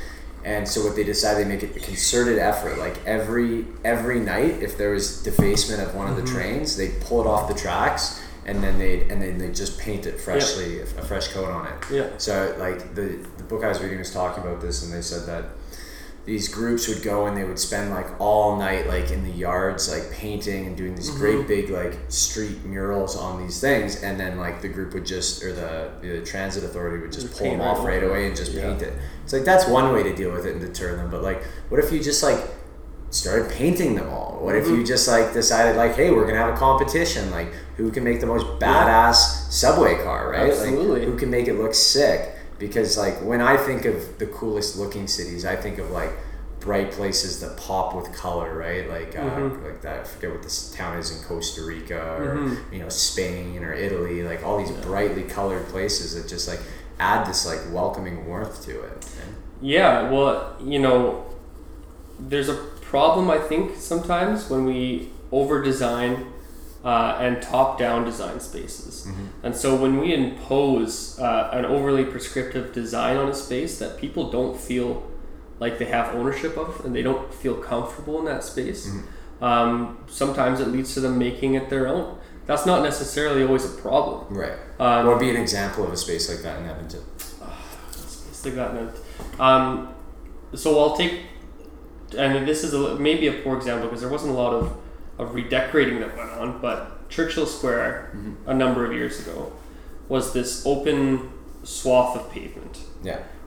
And so what they decided, they make it a concerted effort. Like every night, if there was defacement of one of the trains, they'd pull it off the tracks and then they just paint it freshly, a fresh coat on it. Yeah. So like the book I was reading was talking about this, and they said that these groups would go and they would spend like all night like in the yards like painting and doing these great big like street murals on these things, and then like the group would just, or the transit authority would just pull them off right away and just paint it. It's like that's one way to deal with it and deter them, but like what if you just like started painting them all? What if you just like decided like, hey, we're gonna have a competition, like who can make the most badass subway car, right? Absolutely. Like, who can make it look sick? Because like when I think of the coolest looking cities, I think of like bright places that pop with color, right? Like like that, I forget what this town is in Costa Rica, or Spain or Italy, like all these brightly colored places that just like add this like welcoming warmth to it. Yeah, well, there's a problem I think sometimes when we over design and top-down design spaces. And so when we impose an overly prescriptive design on a space that people don't feel like they have ownership of and they don't feel comfortable in that space, sometimes it leads to them making it their own. That's not necessarily always a problem. Right. What would be an example of a space like that in Edmonton? So I'll take, and this is maybe a poor example because there wasn't a lot of redecorating that went on, but Churchill Square a number of years ago was this open swath of pavement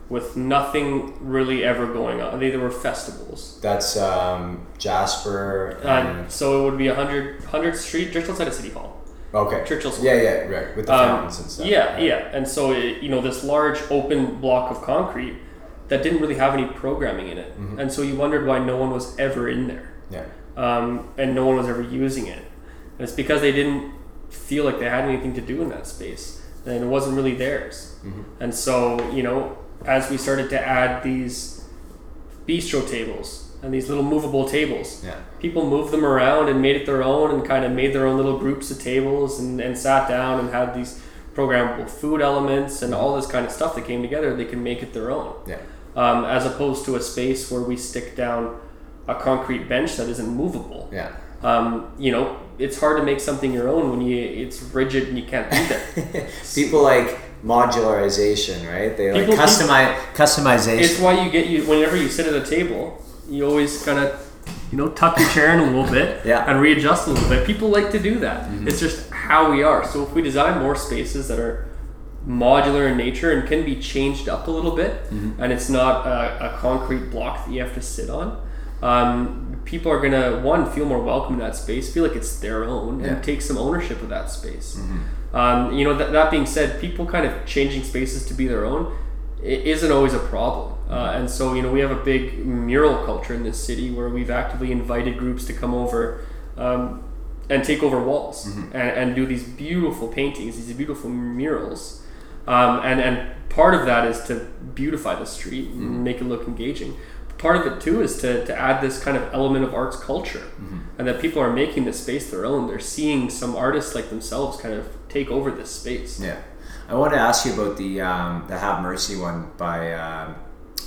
with nothing really ever going on. There were festivals. That's Jasper and... So it would be 100th Street, just outside of City Hall. Okay. Churchill Square. Yeah, right, with the fountains and stuff. And so, this large open block of concrete that didn't really have any programming in it. And so you wondered why no one was ever in there. Yeah. And no one was ever using it. And it's because they didn't feel like they had anything to do in that space, and it wasn't really theirs. And so, as we started to add these bistro tables and these little movable tables, people moved them around and made it their own, and kind of made their own little groups of tables, and sat down and had these programmable food elements and all this kind of stuff that came together. They can make it their own. As opposed to a space where we stick down a concrete bench that isn't movable. It's hard to make something your own when it's rigid and you can't do that. People like modularization, right? They like customization. It's why whenever you sit at a table, you always kind of tuck your chair in a little bit and readjust a little bit. People like to do that. It's just how we are. So if we design more spaces that are modular in nature and can be changed up a little bit, and it's not a concrete block that you have to sit on, people are going to, one, feel more welcome in that space, feel like it's their own, and take some ownership of that space. That being said, people kind of changing spaces to be their own, it isn't always a problem. And so, we have a big mural culture in this city where we've actively invited groups to come over and take over walls and do these beautiful paintings, these beautiful murals. And part of that is to beautify the street and make it look engaging. Part of it too is to add this kind of element of arts culture, and that people are making this space their own. They're seeing some artists like themselves kind of take over this space. Yeah, I want to ask you about the Have Mercy one by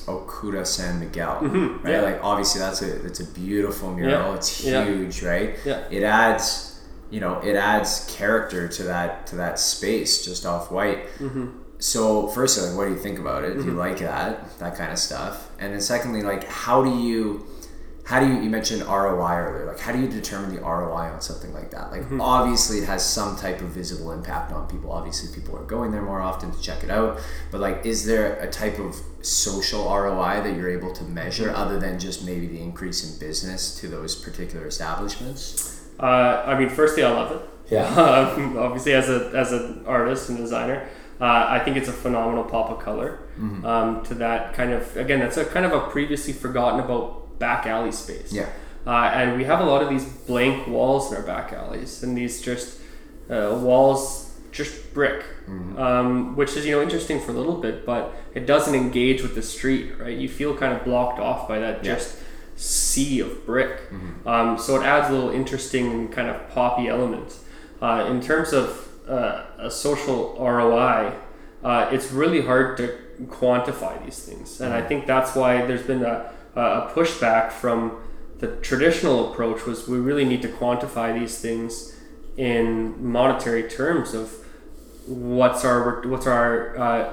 Okuda San Miguel. Right, like obviously it's a beautiful mural. Yeah. It's huge, right? Yeah, it adds character to that space just off Whyte. So firstly, like, what do you think about it? Do you like that kind of stuff? And then secondly, like, how do you mentioned ROI earlier, like how do you determine the ROI on something like that? Like obviously it has some type of visible impact on people. Obviously people are going there more often to check it out, but like, is there a type of social ROI that you're able to measure other than just maybe the increase in business to those particular establishments? Firstly, I love it. Obviously as an artist and designer, I think it's a phenomenal pop of color to that kind of, again, that's a kind of a previously forgotten about back alley space. Yeah. And we have a lot of these blank walls in our back alleys and these just walls, just brick, which is, you know, interesting for a little bit, but it doesn't engage with the street, right? You feel kind of blocked off by that just sea of brick. So it adds a little interesting kind of poppy element. In terms of a social ROI, it's really hard to quantify these things. And I think that's why there's been a pushback from the traditional approach, was we really need to quantify these things in monetary terms of what's our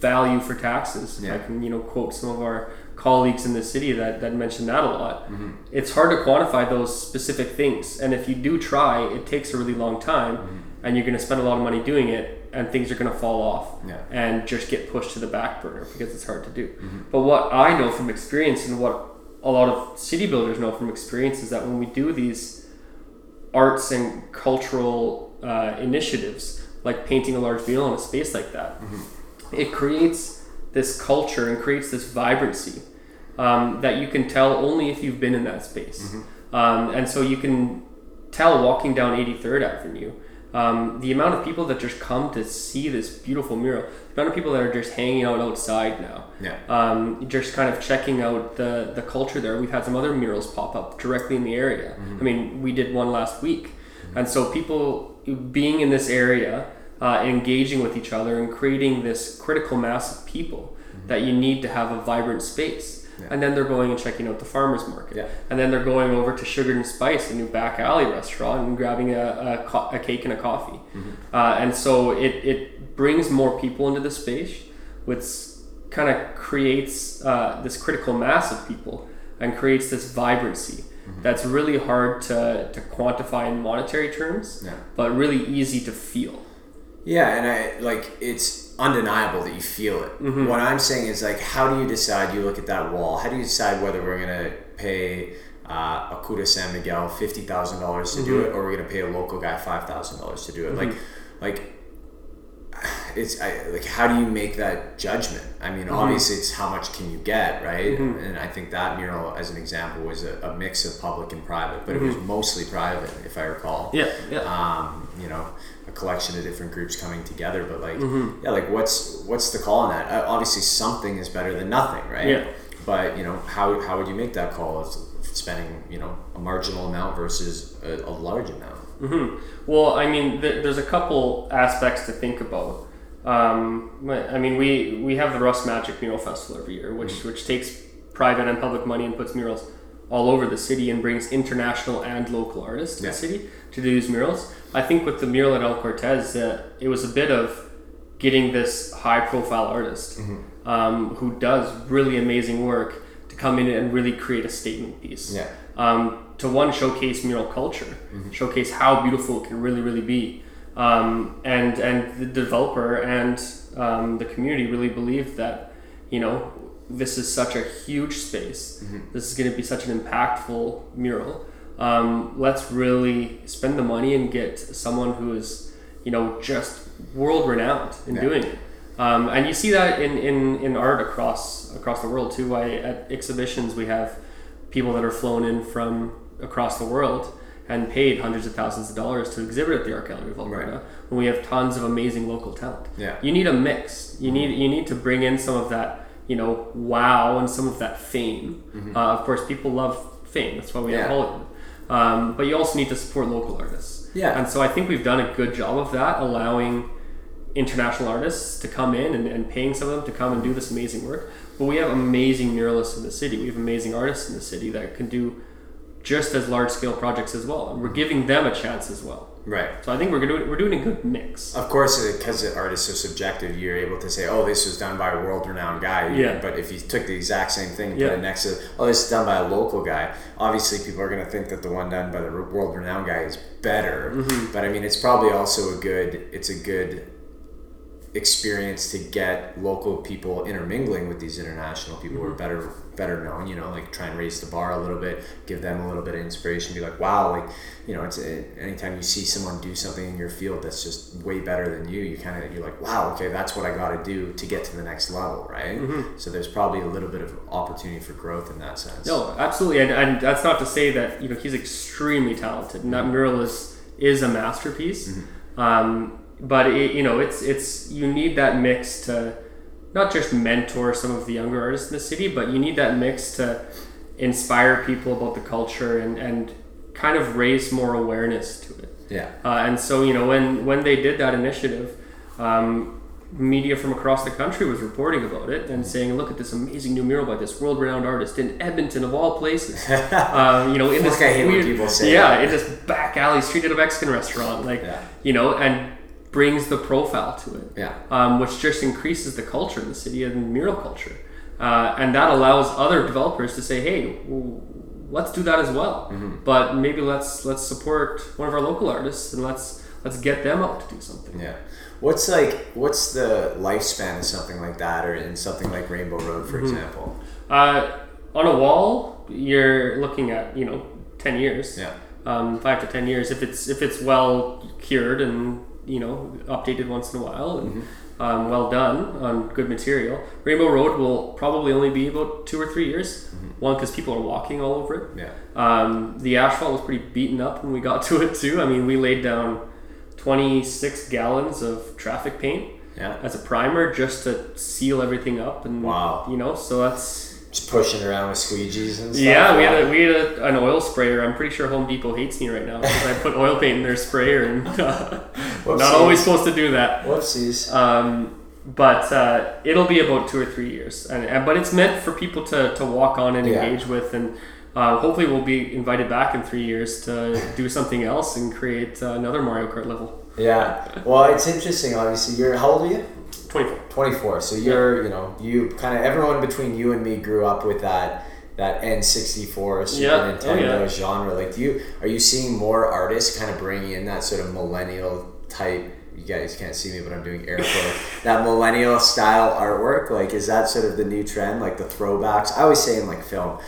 value for taxes. I can, you know, quote some of our colleagues in the city that mention that a lot. It's hard to quantify those specific things, and if you do try, it takes a really long time, and you're going to spend a lot of money doing it, and things are going to fall off and just get pushed to the back burner because it's hard to do. But what I know from experience, and what a lot of city builders know from experience, is that when we do these arts and cultural initiatives, like painting a large mural in a space like that, it creates this culture and creates this vibrancy that you can tell only if you've been in that space. And so you can tell walking down 83rd Avenue, the amount of people that just come to see this beautiful mural, the amount of people that are just hanging out outside now, just kind of checking out the culture there. We've had some other murals pop up directly in the area. I mean, we did one last week. And so people being in this area, engaging with each other and creating this critical mass of people that you need to have a vibrant space. And then they're going and checking out the farmer's market. And then they're going over to Sugar and Spice, a new back alley restaurant, and grabbing a cake and a coffee. And so it brings more people into the space, which kind of creates this critical mass of people and creates this vibrancy. That's really hard to quantify in monetary terms, but really easy to feel. Yeah, and I like, it's undeniable that you feel it. What I'm saying is, like, how do you decide? You look at that wall. How do you decide whether we're gonna pay Okuda San Miguel $50,000 to do it, or we're gonna pay a local guy $5,000 to do it? Like it's how do you make that judgment? I mean, obviously it's how much can you get, right? And I think that mural, as an example, was a mix of public and private, but it was mostly private, if I recall. You know, a collection of different groups coming together, but like, yeah, like what's the call on that? Obviously, something is better than nothing, right? But you know, how would you make that call of spending, you know, a marginal amount versus a large amount? Well, I mean, there's a couple aspects to think about. I mean, we have the Russ Magic Mural Festival every year, which takes private and public money and puts murals all over the city and brings international and local artists to the city to do these murals. I think with the mural at El Cortez, it was a bit of getting this high-profile artist who does really amazing work to come in and really create a statement piece. To one, showcase mural culture, showcase how beautiful it can really, really be. And the developer and the community really believe that, you know, this is such a huge space. This is going to be such an impactful mural. Let's really spend the money and get someone who is, you know, just world renowned in doing it. And you see that in art across the world too. At exhibitions, we have people that are flown in from across the world and paid hundreds of thousands of dollars to exhibit at the Art Gallery of Alberta, when we have tons of amazing local talent. You need a mix. You need to bring in some of that, you know, wow, and some of that fame. Of course, people love fame. That's why we have Hollywood. But you also need to support local artists. And so I think we've done a good job of that, allowing international artists to come in and paying some of them to come and do this amazing work. But we have amazing muralists in the city. We have amazing artists in the city that can do just as large scale projects as well, and we're giving them a chance as well. So I think we're doing a good mix. Of course, because the artists are subjective, you're able to say, oh, this was done by a world renowned guy. But if you took the exact same thing and put it next to, oh, this is done by a local guy, obviously people are going to think that the one done by the world renowned guy is better. But I mean, it's probably also a good experience to get local people intermingling with these international people who are better known, you know, like try and raise the bar a little bit, give them a little bit of inspiration, be like, wow, like, you know, it's anytime you see someone do something in your field that's just way better than you, you're like, wow, okay, that's what I got to do to get to the next level, right? Mm-hmm. So there's probably a little bit of opportunity for growth in that sense. No, absolutely, and that's not to say that, you know, he's extremely talented, and that mural is a masterpiece. Mm-hmm. But it, you know, it's you need that mix to not just mentor some of the younger artists in the city, but you need that mix to inspire people about the culture and kind of raise more awareness to it. Yeah. And so, you know, when they did that initiative, media from across the country was reporting about it and saying, look at this amazing new mural by this world-renowned artist in Edmonton of all places. You know, in this in this back alley street at a Mexican restaurant, like, you know, and brings the profile to it, which just increases the culture in the city and mural culture, and that allows other developers to say, hey, let's do that as well. Mm-hmm. But maybe let's support one of our local artists and let's get them out to do something. Yeah. What's the lifespan of something like that, or in something like Rainbow Road, for example? On a wall, you're looking at, you know, 10 years. Yeah. 5 to 10 years if it's well cured and, you know, updated once in a while and well done on good material. Rainbow Road will probably only be about 2 or 3 years. One, because people are walking all over it. Yeah. The asphalt was pretty beaten up when we got to it too. I mean, we laid down 26 gallons of traffic paint as a primer just to seal everything up. And you know, so that's just pushing around with squeegees and stuff. Yeah, we had an oil sprayer. I'm pretty sure Home Depot hates me right now because I put oil paint in their sprayer, and not always supposed to do that. Whoopsies. But it'll be about 2 or 3 years, but it's meant for people to walk on and engage with, and hopefully we'll be invited back in 3 years to do something else and create another Mario Kart level. Yeah, well, it's interesting. Obviously, how old are you? 24. So you're, you know, you kind of, everyone between you and me grew up with that N64 Super Nintendo genre. Like, are you seeing more artists kind of bringing in that sort of millennial type? You guys can't see me, but I'm doing air quotes. That millennial style artwork, like, is that sort of the new trend? Like the throwbacks. I always say in like film,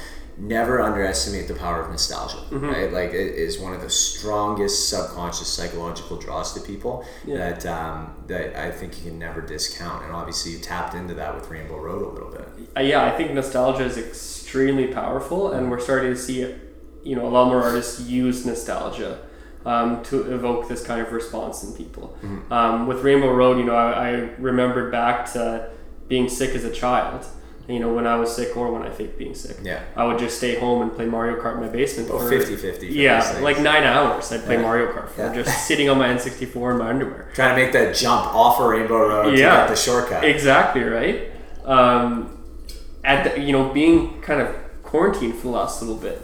never underestimate the power of nostalgia, right? Like, it is one of the strongest subconscious psychological draws to people that I think you can never discount. And obviously you tapped into that with Rainbow Road a little bit. I think nostalgia is extremely powerful, and we're starting to see, you know, a lot more artists use nostalgia to evoke this kind of response in people. With Rainbow Road, you know, I remembered back to being sick as a child. You know, when I was sick or when I faked being sick, I would just stay home and play Mario Kart in my basement. 50-50. Yeah, like 9 hours I'd play Mario Kart for just sitting on my N64 in my underwear. Trying to make that jump off of Rainbow Road to get the shortcut. Exactly, right? You know, being kind of quarantined for the last little bit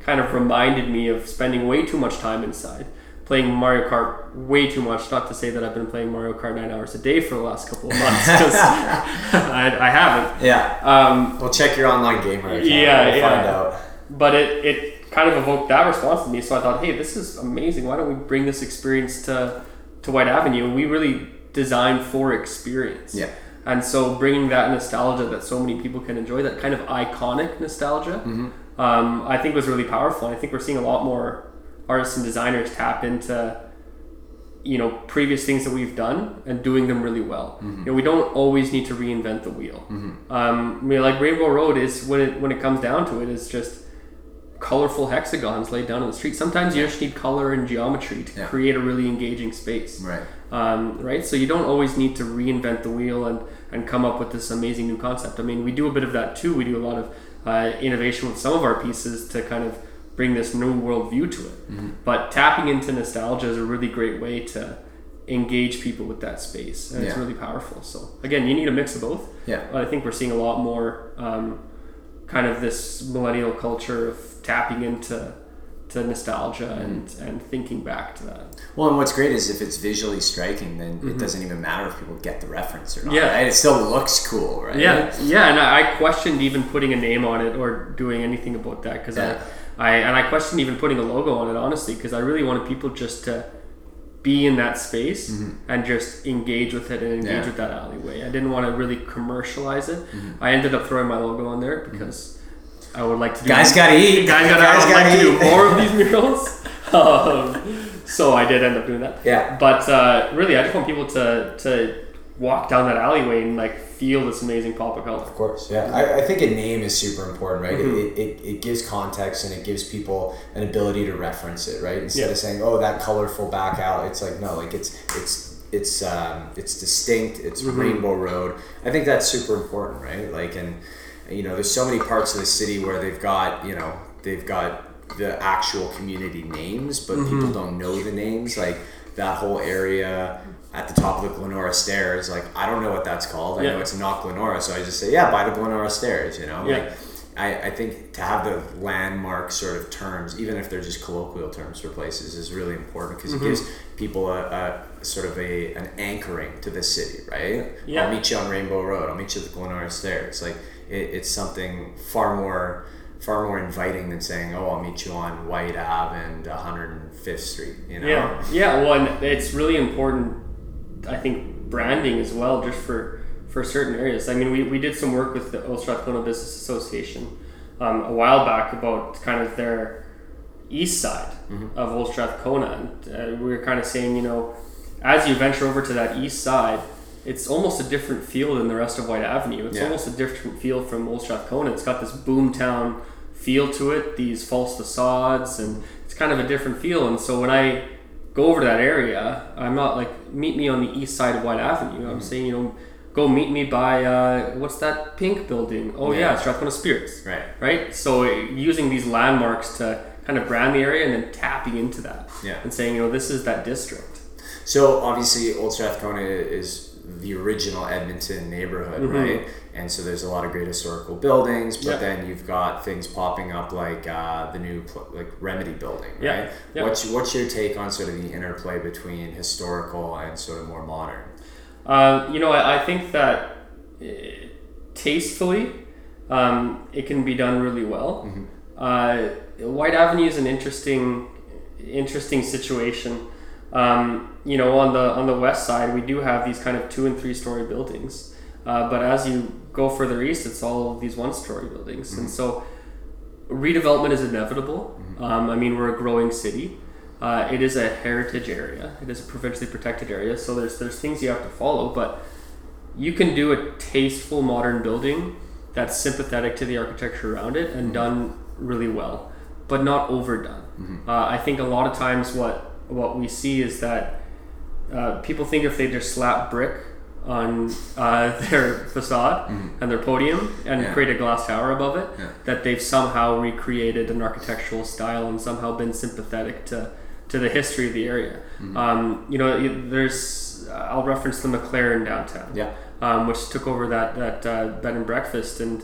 kind of reminded me of spending way too much time inside, playing Mario Kart way too much. Not to say that I've been playing Mario Kart 9 hours a day for the last couple of months, because I haven't. Yeah. Well, check your online gamer account. Yeah. Find out. But it kind of evoked that response in me, so I thought, hey, this is amazing. Why don't we bring this experience to Whyte Avenue? And we really designed for experience. Yeah. And so bringing that nostalgia that so many people can enjoy, that kind of iconic nostalgia, I think was really powerful. And I think we're seeing a lot more artists and designers tap into, you know, previous things that we've done and doing them really well. You know, we don't always need to reinvent the wheel. I mean, like Rainbow Road is, when it comes down to it, is just colorful hexagons laid down on the street. Sometimes you just need color and geometry to create a really engaging space. Right. Right. So you don't always need to reinvent the wheel and come up with this amazing new concept. I mean, we do a bit of that too. We do a lot of innovation with some of our pieces to kind of bring this new world view to it. But tapping into nostalgia is a really great way to engage people with that space, and it's really powerful. So again, you need a mix of both. I think we're seeing a lot more kind of this millennial culture of tapping into nostalgia and thinking back to that. Well, and what's great is if it's visually striking, then it doesn't even matter if people get the reference or not. Right? It still looks cool, right? And I questioned even putting a name on it or doing anything about that, because I questioned even putting a logo on it, honestly, because I really wanted people just to be in that space mm-hmm. and just engage with it and engage yeah. with that alleyway. I didn't want to really commercialize it. Mm-hmm. I ended up throwing my logo on there because mm-hmm. I would like to do... Guys gotta eat. I would like to do more of these murals. So I did end up doing that. Yeah. But really, I just want people to walk down that alleyway and like feel this amazing pop of color. Of course, yeah. I think a name is super important, right? Mm-hmm. It gives context and it gives people an ability to reference it, right? Instead yeah. of saying, oh, that colorful back alley, it's like, no, like it's distinct, it's mm-hmm. Rainbow Road. I think that's super important, right? Like, and you know, there's so many parts of the city where they've got the actual community names, but mm-hmm. people don't know the names. Like that whole area at the top of the Glenora stairs, like I don't know what that's called. I yeah. know it's not Glenora, so I just say, yeah, by the Glenora stairs, you know? Yeah. Like I think to have the landmark sort of terms, even if they're just colloquial terms for places, is really important because mm-hmm. it gives people a sort of an anchoring to the city, right? Yeah. I'll meet you on Rainbow Road, I'll meet you at the Glenora stairs. Like it's something far more inviting than saying, oh, I'll meet you on Whyte Ave and 105th Street, you know? Yeah, yeah. Well, and it's really important, I think, branding as well, just for certain areas. I mean, we did some work with the Old Strathcona Business Association a while back about kind of their east side mm-hmm. of Old Strathcona. And we were kind of saying, you know, as you venture over to that east side, it's almost a different feel than the rest of Whyte Avenue. It's yeah. almost a different feel from Old Strathcona. It's got this boomtown feel to it, these false facades, and it's kind of a different feel. And so when I go over to that area, I'm not like, meet me on the east side of Whyte Avenue. I'm mm-hmm. saying, you know, go meet me by, what's that pink building? Oh yeah, yeah, Strathcona Spirits. Right. Right? So using these landmarks to kind of brand the area and then tapping into that yeah. and saying, you know, this is that district. So obviously Old Strathcona is the original Edmonton neighborhood, mm-hmm. right? And so there's a lot of great historical buildings, but yep. then you've got things popping up like the new like Remedy building, yep. right? Yep. What's your take on sort of the interplay between historical and sort of more modern? You know, I think that tastefully, it can be done really well. Mm-hmm. Whyte Avenue is an interesting situation. You know, on the west side, we do have these kind of 2- and 3-story buildings. But as you go further east, it's all of these 1-story buildings. Mm-hmm. And so redevelopment is inevitable. Mm-hmm. I mean, we're a growing city. It is a heritage area. It is a provincially protected area. So there's things you have to follow, but you can do a tasteful modern building that's sympathetic to the architecture around it and mm-hmm. done really well, but not overdone. Mm-hmm. I think a lot of times what we see is that people think if they just slap brick on their facade mm-hmm. and their podium and yeah. create a glass tower above it, yeah. that they've somehow recreated an architectural style and somehow been sympathetic to the history of the area. Mm-hmm. You know, there's I'll reference the McLaren downtown, yeah. Which took over that bed and breakfast and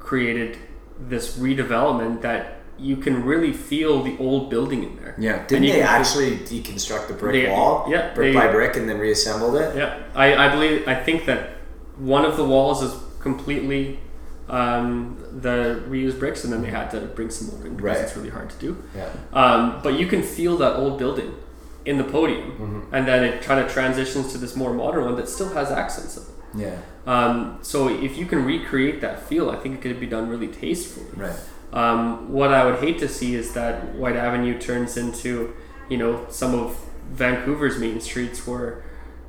created this redevelopment that you can really feel the old building in there. Yeah. Didn't they actually deconstruct the brick wall? Yeah. Brick by brick and then reassembled it? Yeah. I think that one of the walls is completely the reused bricks, and then they had to bring some more in because right. it's really hard to do. Yeah. But you can feel that old building in the podium mm-hmm. and then it kind of transitions to this more modern one that still has accents of it. Yeah. So if you can recreate that feel, I think it could be done really tastefully. Right. What I would hate to see is that Whyte Avenue turns into, you know, some of Vancouver's main streets where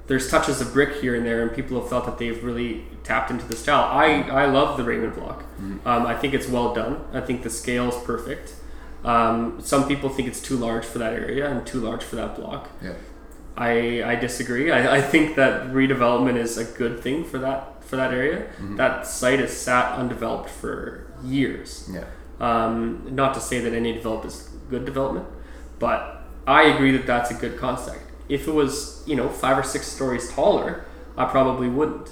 there's touches of brick here and there and people have thought that they've really tapped into the style. I love the Raymond block. Mm-hmm. I think it's well done. I think the scale's perfect. Some people think it's too large for that area and too large for that block. Yeah. I disagree. I think that redevelopment is a good thing for that area. Mm-hmm. That site has sat undeveloped for years. Yeah. Not to say that any development is good development, but I agree that that's a good concept. If it was, you know, 5 or 6 stories taller, I probably wouldn't,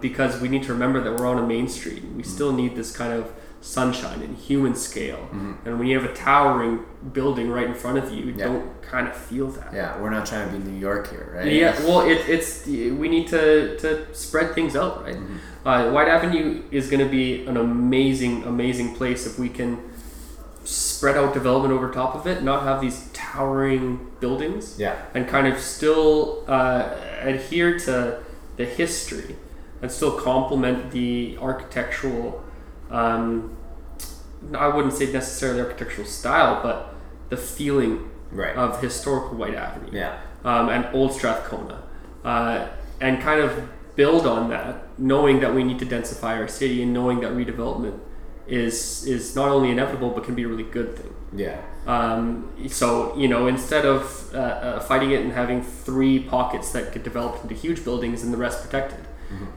because we need to remember that we're on a main street. We still need this kind of sunshine and human scale. Mm-hmm. And when you have a towering building right in front of you, you yeah. don't kind of feel that. Yeah, we're not trying to be New York here, right? Yeah, well, it's we need to spread things out, right? Mm-hmm. Whyte Avenue is going to be an amazing, amazing place if we can spread out development over top of it, not have these towering buildings, and kind of still adhere to the history and still complement the architectural, I wouldn't say necessarily architectural style, but the feeling of historical Whyte Avenue and Old Strathcona, and kind of build on that, knowing that we need to densify our city and knowing that redevelopment is not only inevitable but can be a really good thing. So, you know, instead of fighting it and having three pockets that get developed into huge buildings and the rest protected,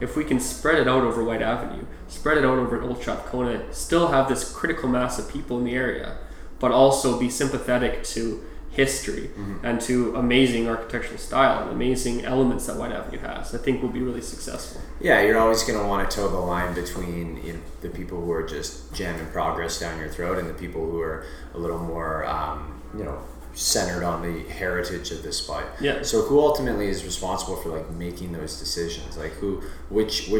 if we can spread it out over Whyte Avenue, spread it out over Old Strathcona, still have this critical mass of people in the area, but also be sympathetic to history and to amazing architectural style and amazing elements that Whyte Avenue has, I think will be really successful. Yeah, you're always going to want to toe the line between, you know, the people who are just jamming progress down your throat and the people who are a little more, you know, centered on the heritage of this spot. So who ultimately is responsible for like making those decisions? Like who, which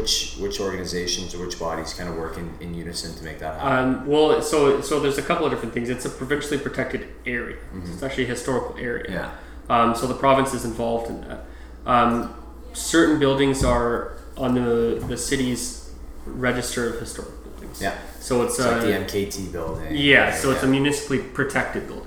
organizations or which bodies kind of work in unison to make that happen? Well, so there's a couple of different things. It's a provincially protected area. So it's actually a historical area. So the province is involved in that. Certain buildings are on the city's register of historic buildings. So it's like the MKT building. So it's a municipally protected building.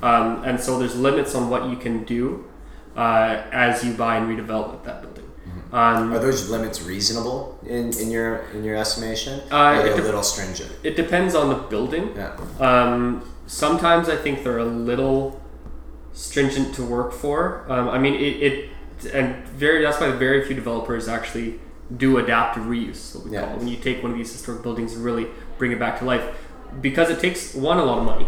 And so there's limits on what you can do as you buy and redevelop that building. Are those limits reasonable in your estimation? Are they a little stringent? It depends on the building. Sometimes I think they're a little stringent to work for. I mean, that's why very few developers actually do adaptive reuse, what we call it, when you take one of these historic buildings and really bring it back to life, because it takes a lot of money.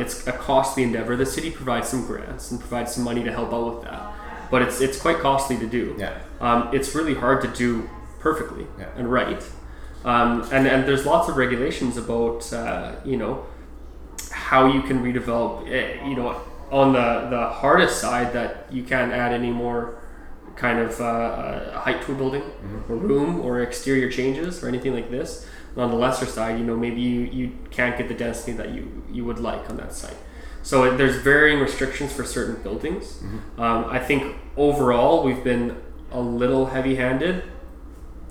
It's a costly endeavor. The city provides some grants and provides some money to help out with that, but it's quite costly to do. It's really hard to do perfectly and right. And there's lots of regulations about you know, how you can redevelop. You know, on the hardest side, that you can't add any more kind of height to a building, or room, or exterior changes, or anything like this. On the lesser side, you know, maybe you can't get the density that you would like on that site. So there's varying restrictions for certain buildings. I think overall we've been a little heavy-handed.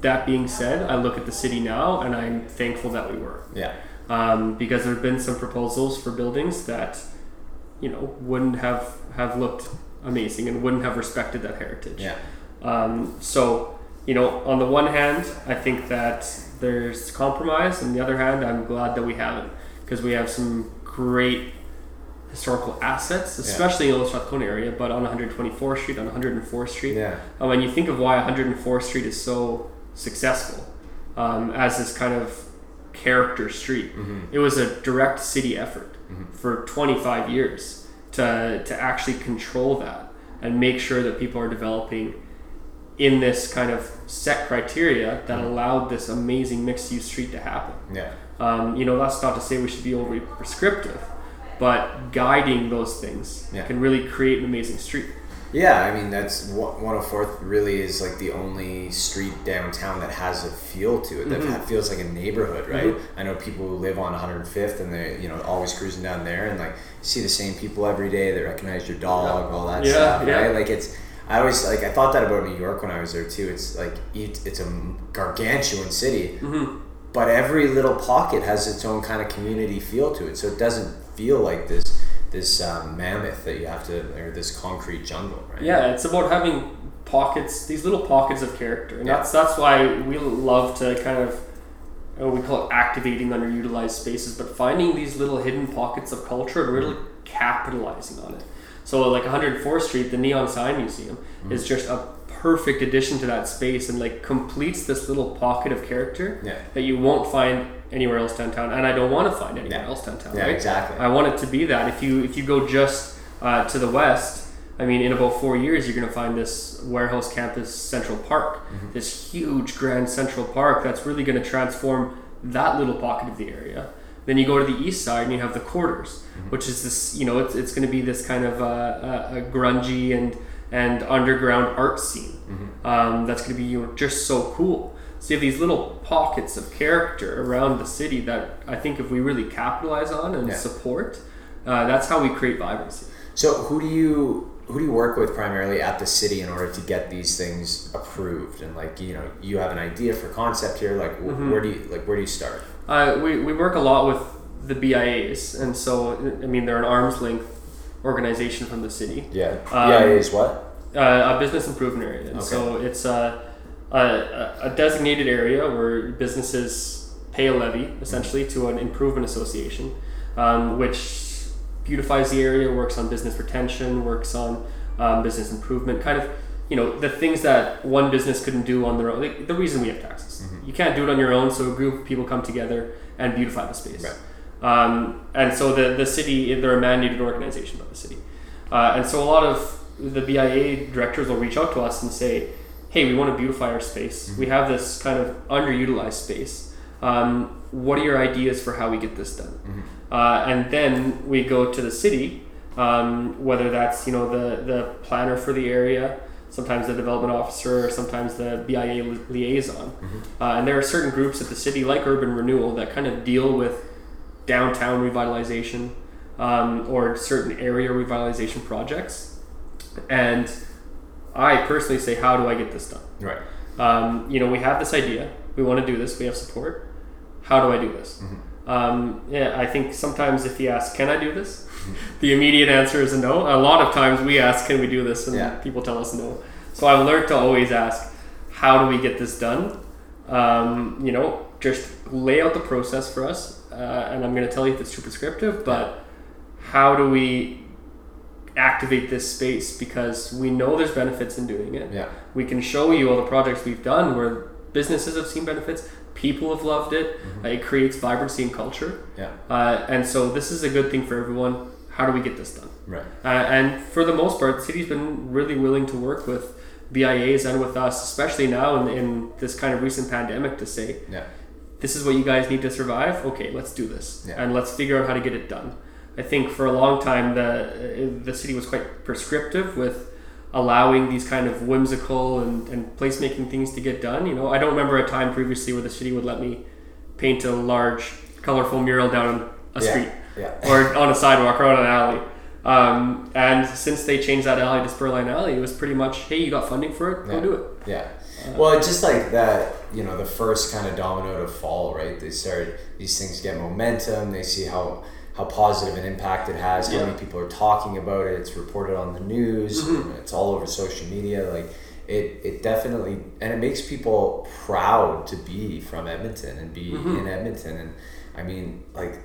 That being said, I look at the city now and I'm thankful that we were. Because there have been some proposals for buildings that, you know, wouldn't have looked amazing and wouldn't have respected that heritage. So, you know, on the one hand, I think that there's compromise. On the other hand, I'm glad that we haven't, because we have some great historical assets, especially in the Old Strathcona area, but on 124th Street, on 104th Street. When you think of why 104th Street is so successful as this kind of character street, it was a direct city effort for 25 years to actually control that and make sure that people are developing in this kind of set criteria that allowed this amazing mixed-use street to happen. You know, that's not to say we should be overly prescriptive, but guiding those things can really create an amazing street. I mean, that's 104th really is like the only street downtown that has a feel to it, that feels like a neighborhood, right? I know people who live on 105th and they, you know, always cruising down there and like see the same people every day. They recognize your dog, all that stuff, right? Like I thought that about New York when I was there too. It's like, it's a gargantuan city, but every little pocket has its own kind of community feel to it. So it doesn't feel like this mammoth that you have to, or this concrete jungle, right? Yeah, it's about having pockets, these little pockets of character. And that's why we love to kind of, we call it activating underutilized spaces, but finding these little hidden pockets of culture and really capitalizing on it. So like 104th Street, the Neon Sign Museum is just a perfect addition to that space and like completes this little pocket of character that you won't find anywhere else downtown. And I don't want to find anywhere else downtown. Yeah, right? Exactly. I want it to be that. If you go just to the west, I mean, in about 4 years, you're going to find this warehouse campus Central Park, this huge grand Central Park that's really going to transform that little pocket of the area. Then you go to the east side and you have the quarters, which is this, you know, it's going to be this kind of a grungy and underground art scene that's going to be, you know, just so cool. So you have these little pockets of character around the city that I think if we really capitalize on and support, that's how we create vibrancy. So who do you work with primarily at the city in order to get these things approved? And like, you know, you have an idea for concept here. Like, mm-hmm. where do you start? We work a lot with the BIAs, and so I mean they're an arm's length organization from the city. Yeah. BIAs what? A business improvement area. And okay. So it's a designated area where businesses pay a levy essentially to an improvement association, which beautifies the area, works on business retention, works on business improvement, kind of, you know, the things that one business couldn't do on their own. Like, the reason we have taxes, mm-hmm. you can't do it on your own, so a group of people come together and beautify the space. Right. And so the city, they're a mandated organization by the city. And so a lot of the BIA directors will reach out to us and say, hey, we want to beautify our space. Mm-hmm. We have this kind of underutilized space. What are your ideas for how we get this done? Mm-hmm. And then we go to the city, whether that's, you know, the planner for the area, sometimes the development officer, or sometimes the BIA liaison. Mm-hmm. And there are certain groups at the city, like Urban Renewal, that kind of deal with downtown revitalization or certain area revitalization projects. And I personally say, how do I get this done? Right. You know, we have this idea. We want to do this. We have support. How do I do this? Mm-hmm. I think sometimes if you ask, can I do this? The immediate answer is no. A lot of times we ask, can we do this? And people tell us no. So I've learned to always ask, how do we get this done? You know, just lay out the process for us. And I'm going to tell you if it's too prescriptive, but how do we activate this space? Because we know there's benefits in doing it. Yeah. We can show you all the projects we've done where businesses have seen benefits. People have loved it. Mm-hmm. It creates vibrancy and culture. Yeah. And so this is a good thing for everyone. How do we get this done? Right. And for the most part, the city's been really willing to work with BIAs and with us, especially now in this kind of recent pandemic, to say, this is what you guys need to survive. Okay, let's do this. Yeah. And let's figure out how to get it done. I think for a long time, the city was quite prescriptive with allowing these kind of whimsical and placemaking things to get done. You know, I don't remember a time previously where the city would let me paint a large, colorful mural down a street or on a sidewalk or on an alley. And since they changed that alley to Spurline Alley, it was pretty much, hey, you got funding for it, go do it. Yeah. Well, it's just like that, you know, the first kind of domino to fall, right? They started, these things get momentum, they see how positive an impact it has, how many people are talking about it, it's reported on the news, mm-hmm. it's all over social media. Like it definitely, and it makes people proud to be from Edmonton and be mm-hmm. in Edmonton. And I mean, like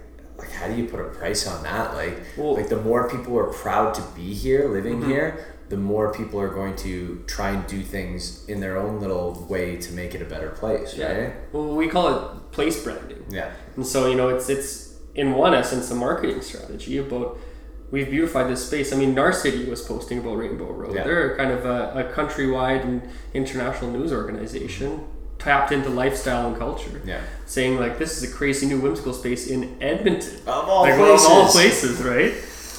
how do you put a price on that? Like the more people are proud to be here, living mm-hmm. here, the more people are going to try and do things in their own little way to make it a better place, right? Well, we call it place branding. Yeah. And so, you know, it's in one essence, a marketing strategy about we've beautified this space. I mean, Narcity was posting about Rainbow Road. Yeah. They're kind of a countrywide and international news organization tapped into lifestyle and culture. Yeah. Saying like, this is a crazy new whimsical space in Edmonton. Of all places, right?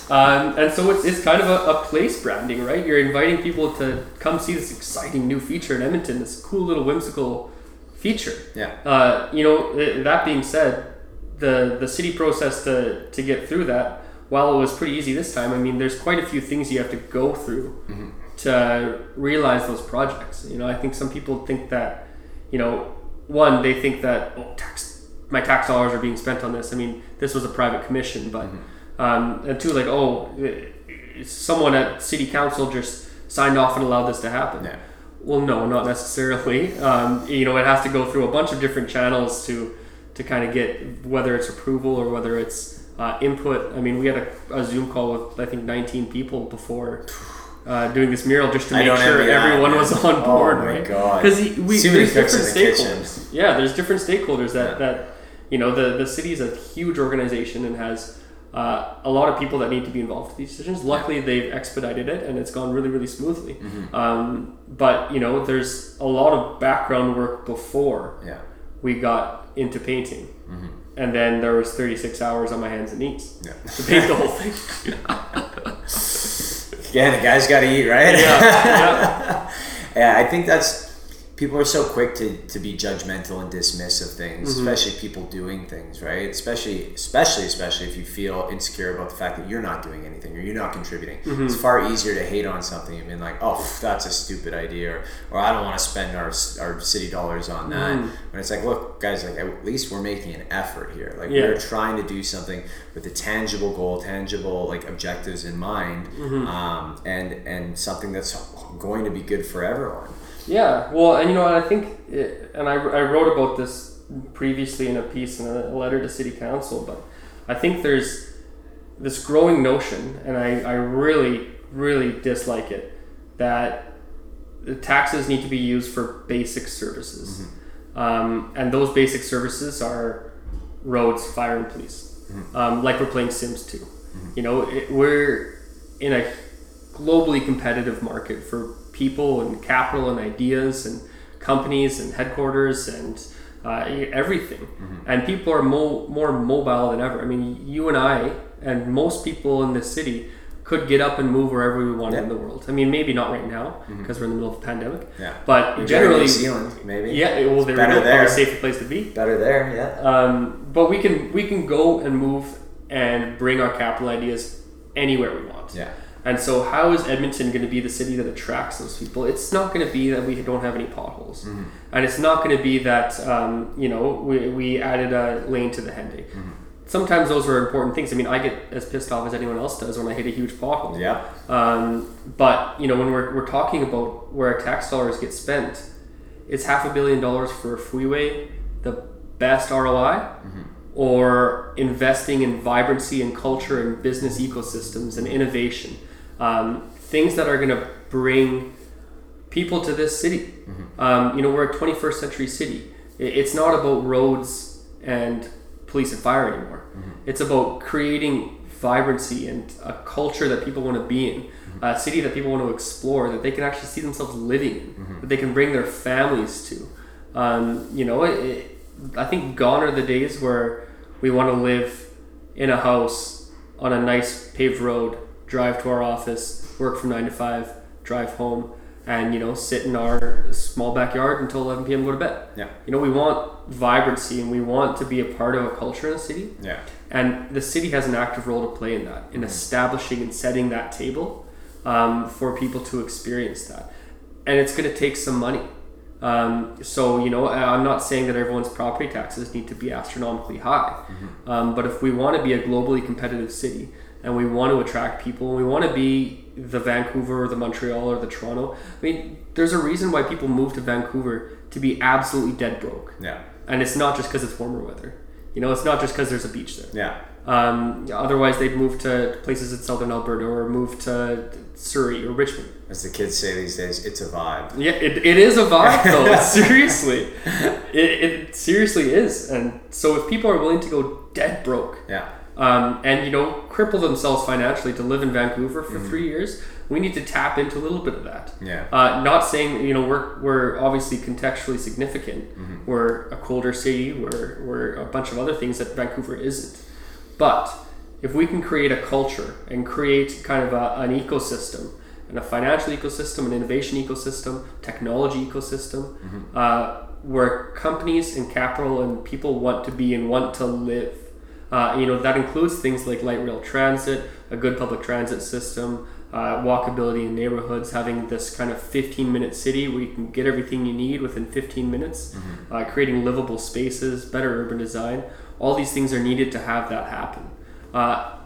And so it's kind of a place branding, right? You're inviting people to come see this exciting new feature in Edmonton, this cool little whimsical feature. Yeah. You know, that being said, the city process to get through that, while it was pretty easy this time, I mean, there's quite a few things you have to go through mm-hmm. to realize those projects. You know, I think some people think that, you know, one, they think that, my tax dollars are being spent on this. I mean, this was a private commission, but, mm-hmm. And two, like, someone at city council just signed off and allowed this to happen. Yeah. Well, no, not necessarily. You know, it has to go through a bunch of different channels to kind of get, whether it's approval or whether it's input. I mean, we had a Zoom call with, I think, 19 people before doing this mural just to make sure everyone was on board, right? Oh, my God. Because there's different stakeholders. Yeah, there's different stakeholders that you know, the city is a huge organization and has a lot of people that need to be involved with these decisions. Luckily, they've expedited it, and it's gone really, really smoothly. Mm-hmm. But, you know, there's a lot of background work before we got into painting, mm-hmm. and then there was 36 hours on my hands and knees to paint the whole thing. The guy's got to eat, right? Yeah. I think that's people are so quick to be judgmental and dismiss of things, mm-hmm. especially people doing things, right? Especially if you feel insecure about the fact that you're not doing anything or you're not contributing. Mm-hmm. It's far easier to hate on something and be like, oh, that's a stupid idea, or I don't want to spend our city dollars on that. Mm. When it's like, look, guys, like at least we're making an effort here. Like we're trying to do something with a tangible goal, tangible like objectives in mind, mm-hmm. and something that's going to be good for everyone. Yeah, well, and you know, and I think, I wrote about this previously in a piece in a letter to City Council, but I think there's this growing notion, and I really, really dislike it, that the taxes need to be used for basic services. Mm-hmm. And those basic services are roads, fire, and police. Mm-hmm. Like we're playing Sims 2. Mm-hmm. You know, we're in a globally competitive market for people and capital and ideas and companies and headquarters and everything. Mm-hmm. And people are more mobile than ever. I mean, you and I and most people in this city could get up and move wherever we wanted in the world. I mean, maybe not right now because mm-hmm. we're in the middle of a pandemic. Yeah. But generally, New Zealand, maybe. Yeah, well, they're a safer place to be. Better there, yeah. But we can go and move and bring our capital ideas anywhere we want. Yeah. And so how is Edmonton going to be the city that attracts those people? It's not going to be that we don't have any potholes. Mm-hmm. And it's not going to be that, we added a lane to the Henday. Mm-hmm. Sometimes those are important things. I mean, I get as pissed off as anyone else does when I hit a huge pothole. Yeah. But, you know, when we're talking about where our tax dollars get spent, it's $500 million for a freeway, the best ROI, mm-hmm. or investing in vibrancy and culture and business ecosystems and innovation. Things that are going to bring people to this city. Mm-hmm. We're a 21st century city. It's not about roads and police and fire anymore. Mm-hmm. It's about creating vibrancy and a culture that people want to be in, mm-hmm. a city that people want to explore, that they can actually see themselves living in, mm-hmm. that they can bring their families to. I think gone are the days where we want to live in a house on a nice paved road, drive to our office, work from 9 to 5, drive home, and sit in our small backyard until 11 p.m. Go to bed. Yeah. We want vibrancy and we want to be a part of a culture in a city. Yeah. And the city has an active role to play in that, in mm-hmm. establishing and setting that table for people to experience that. And it's going to take some money. I'm not saying that everyone's property taxes need to be astronomically high, mm-hmm. But if we want to be a globally competitive city and we want to attract people and we want to be the Vancouver or the Montreal or the Toronto, I mean, there's a reason why people move to Vancouver to be absolutely dead broke. Yeah. And it's not just because it's warmer weather. It's not just because there's a beach there. Yeah. Otherwise, they'd move to places in southern Alberta or move to Surrey or Richmond. As the kids say these days, it's a vibe. Yeah, it is a vibe, though. Seriously. It seriously is. And so if people are willing to go dead broke and cripple themselves financially to live in Vancouver for mm-hmm. 3 years, we need to tap into a little bit of that. Yeah. Not saying, we're obviously contextually significant. Mm-hmm. We're a colder city. We're a bunch of other things that Vancouver isn't. But if we can create a culture and create kind of an ecosystem, and a financial ecosystem, an innovation ecosystem, technology ecosystem, mm-hmm. Where companies and capital and people want to be and want to live. That includes things like light rail transit, a good public transit system, walkability in neighborhoods, having this kind of 15-minute city where you can get everything you need within 15 minutes, mm-hmm. Creating livable spaces, better urban design. All these things are needed to have that happen.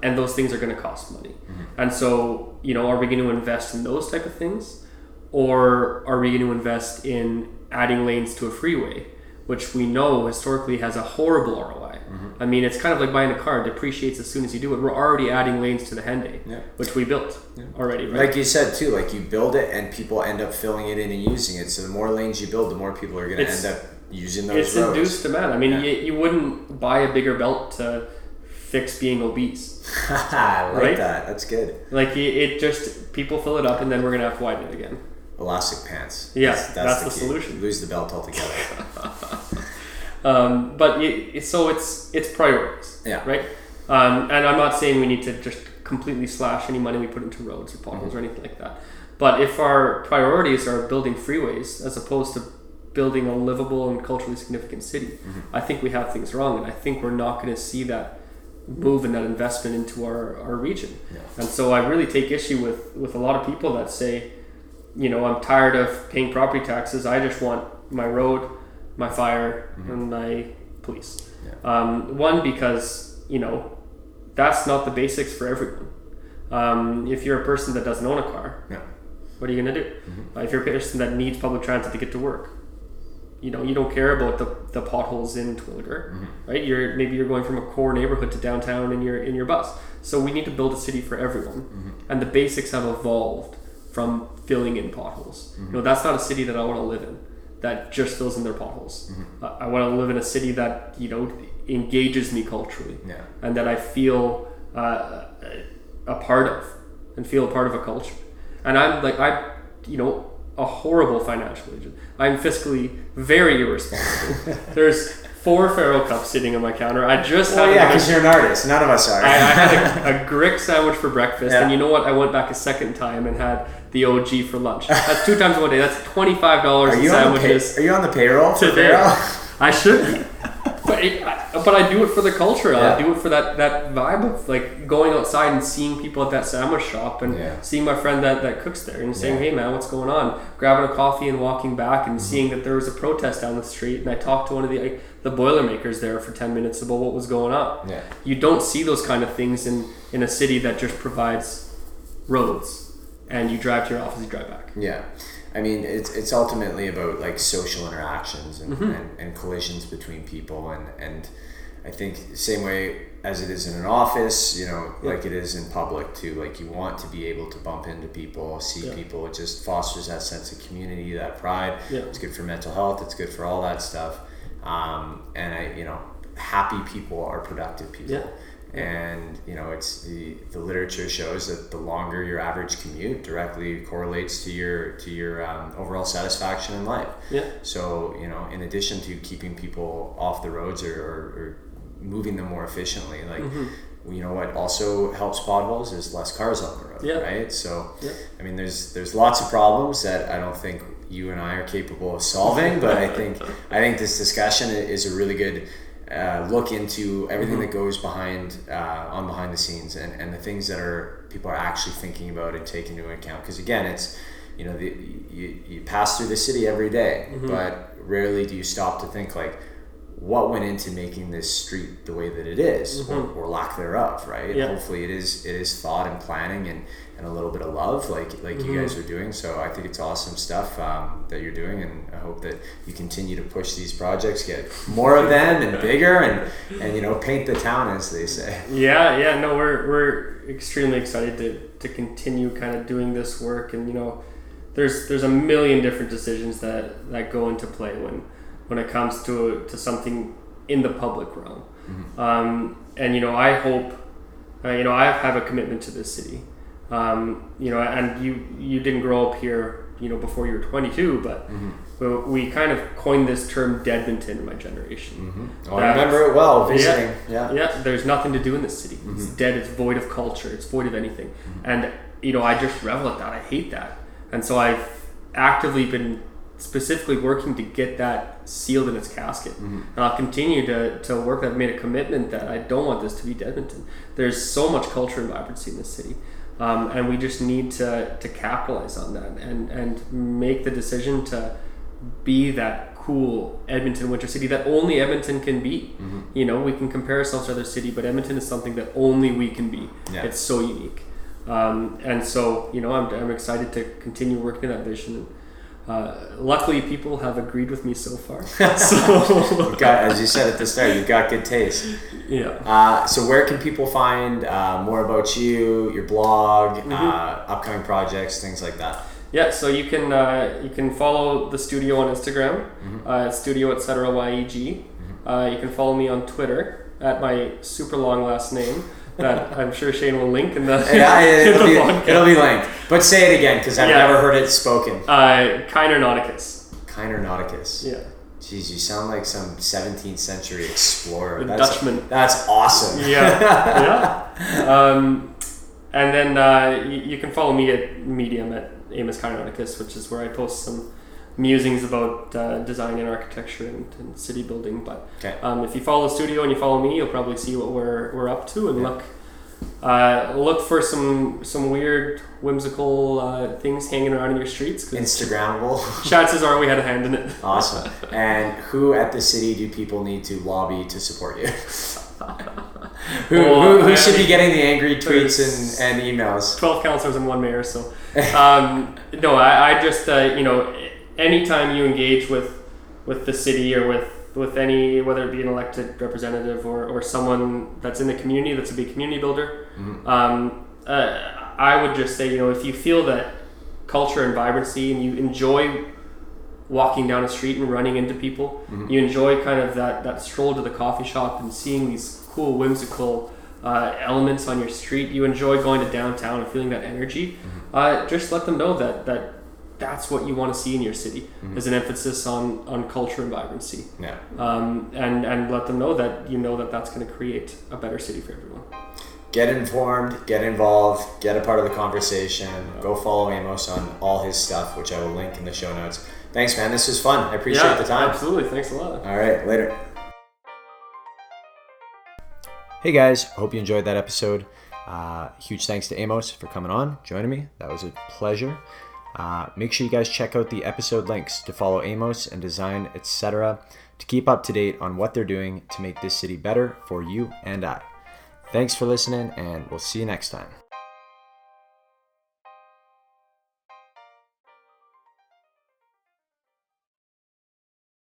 And those things are going to cost money. Mm-hmm. And so, are we going to invest in those type of things? Or are we going to invest in adding lanes to a freeway, which we know historically has a horrible ROI? Mm-hmm. I mean, it's kind of like buying a car. It depreciates as soon as you do it. We're already adding lanes to the Henday, which we built already. Right? Like you said, too, like you build it and people end up filling it in and using it. So the more lanes you build, the more people are going to end up using those roads. It's induced demand. I mean, you wouldn't buy a bigger belt to fix being obese. I like that. That's good. Like it just, people fill it up and then we're going to have to widen it again. Elastic pants. Yeah, that's the solution. Lose the belt altogether. But it's priorities. Yeah. Right? And I'm not saying we need to just completely slash any money we put into roads or potholes mm-hmm. or anything like that. But if our priorities are building freeways as opposed to building a livable and culturally significant city. Mm-hmm. I think we have things wrong, and I think we're not going to see that move and that investment into our region. Yeah. And so I really take issue with a lot of people that say, you know, I'm tired of paying property taxes. I just want my road, my fire, mm-hmm. and my police. Yeah. One, because, you know, that's not the basics for everyone. If you're a person that doesn't own a car, yeah. what are you going to do? Mm-hmm. If you're a person that needs public transit to get to work, you know, you don't care about the potholes in Twilliger, mm-hmm. right? Maybe you're going from a core neighborhood to downtown in your bus. So we need to build a city for everyone. Mm-hmm. And the basics have evolved from filling in potholes. Mm-hmm. You know, that's not a city that I want to live in that just fills in their potholes. Mm-hmm. I want to live in a city that, you know, engages me culturally, yeah. and that I feel a part of and feel a part of a culture. And I'm like, you know, a horrible financial agent. I'm fiscally very irresponsible. There's 4 Faro cups sitting on my counter. I just had because you're an artist. None of us are. I had a Grick sandwich for breakfast, yeah. and you know what? I went back a second time and had the OG for lunch. That's 2 times in one day. That's $25 in sandwiches. Are you on the payroll today? I should be. But I do it for the culture. Yeah. I do it for that vibe of like going outside and seeing people at that sandwich shop and yeah. seeing my friend that cooks there and saying, yeah. hey man, what's going on? Grabbing a coffee and walking back and mm-hmm. seeing that there was a protest down the street, and I talked to one of the Boilermakers there for 10 minutes about what was going on. Yeah. You don't see those kind of things in a city that just provides roads and you drive to your office, you drive back. Yeah. I mean, it's ultimately about like social interactions and, mm-hmm. and collisions between people, and I think same way as it is in an office, you know, yeah. like it is in public too. Like you want to be able to bump into people, see yeah. people. It just fosters that sense of community, that pride. Yeah. It's good for mental health. It's good for all that stuff. And happy people are productive people. Yeah. And you know, it's the literature shows that the longer your average commute directly correlates to your overall satisfaction in life. Yeah. So you know, in addition to keeping people off the roads or moving them more efficiently, like mm-hmm. you know, what also helps potholes is less cars on the road. Yeah. Right. So yeah. I mean, there's lots of problems that I don't think you and I are capable of solving, but I think this discussion is a really good. Look into everything mm-hmm. that goes behind on behind the scenes and the things that people are actually thinking about and taking into account, because again, it's you know, you pass through the city every day, mm-hmm. but rarely do you stop to think like what went into making this street the way that it is, mm-hmm. or lack thereof, right? Yeah. Hopefully it is thought and planning and a little bit of love like mm-hmm. you guys are doing. So I think it's awesome stuff that you're doing, and I hope that you continue to push these projects, get more of them and bigger and you know, paint the town, as they say. Yeah, no, we're extremely excited to continue kind of doing this work, and you know, there's a million different decisions that go into play when it comes to something in the public realm. Mm-hmm. And you know, I hope you know, I have a commitment to this city. You know, and you didn't grow up here, you know, before you were 22, but mm-hmm. we kind of coined this term Deadmonton in my generation. Mm-hmm. Oh, I remember it well, visiting. Yeah, there's nothing to do in this city. Mm-hmm. It's dead, it's void of culture, it's void of anything. Mm-hmm. And, you know, I just revel at that, I hate that. And so I've actively been specifically working to get that sealed in its casket. Mm-hmm. And I'll continue to work. I've made a commitment that I don't want this to be Deadmonton. There's so much culture and vibrancy in this city. And we just need to capitalize on that and make the decision to be that cool Edmonton winter city that only Edmonton can be. Mm-hmm. You know, we can compare ourselves to other city, but Edmonton is something that only we can be. Yeah. It's so unique. And so, you know, I'm excited to continue working on that vision. And, luckily, people have agreed with me so far. So, as you said at the start, you've got good taste. Yeah. So where can people find more about you, your blog, mm-hmm. Upcoming projects, things like that? Yeah. So you can follow the studio on Instagram, mm-hmm. Studio Etc. YEG. Mm-hmm. You can follow me on Twitter at my super long last name. That I'm sure Shane will link in the it'll be linked. But say it again, because I've never heard it spoken. Keiner-Nauticus. Keiner-Nauticus. Yeah. Jeez, you sound like some 17th century explorer. Dutchman. That's awesome. Yeah. And then you can follow me at Medium at Amos Keiner-Nauticus, which is where I post some musings about design and architecture and city building. But if you follow the studio and you follow me, you'll probably see what we're up to, and look for some weird whimsical things hanging around in your streets. Instagrammable. Chances are we had a hand in it. Awesome. And who at the city do people need to lobby to support you? Who should be getting the angry tweets and emails? 12 councillors and one mayor. So I just anytime you engage with the city or with any, whether it be an elected representative or someone that's in the community, that's a big community builder, mm-hmm. I would just say, if you feel that culture and vibrancy and you enjoy walking down a street and running into people, mm-hmm. you enjoy kind of that stroll to the coffee shop and seeing these cool whimsical elements on your street, you enjoy going to downtown and feeling that energy, mm-hmm. Just let them know that that's what you want to see in your city. Mm-hmm. There's an emphasis on culture and vibrancy. Yeah. And let them know that that's going to create a better city for everyone. Get informed, get involved, get a part of the conversation. Yeah. Go follow Amos on all his stuff, which I will link in the show notes. Thanks, man. This was fun. I appreciate the time. Absolutely. Thanks a lot. All right. Later. Hey guys, hope you enjoyed that episode. Huge thanks to Amos for coming on, joining me. That was a pleasure. Make sure you guys check out the episode links to follow Amos and Design Etc. to keep up to date on what they're doing to make this city better for you and I. Thanks for listening, and we'll see you next time.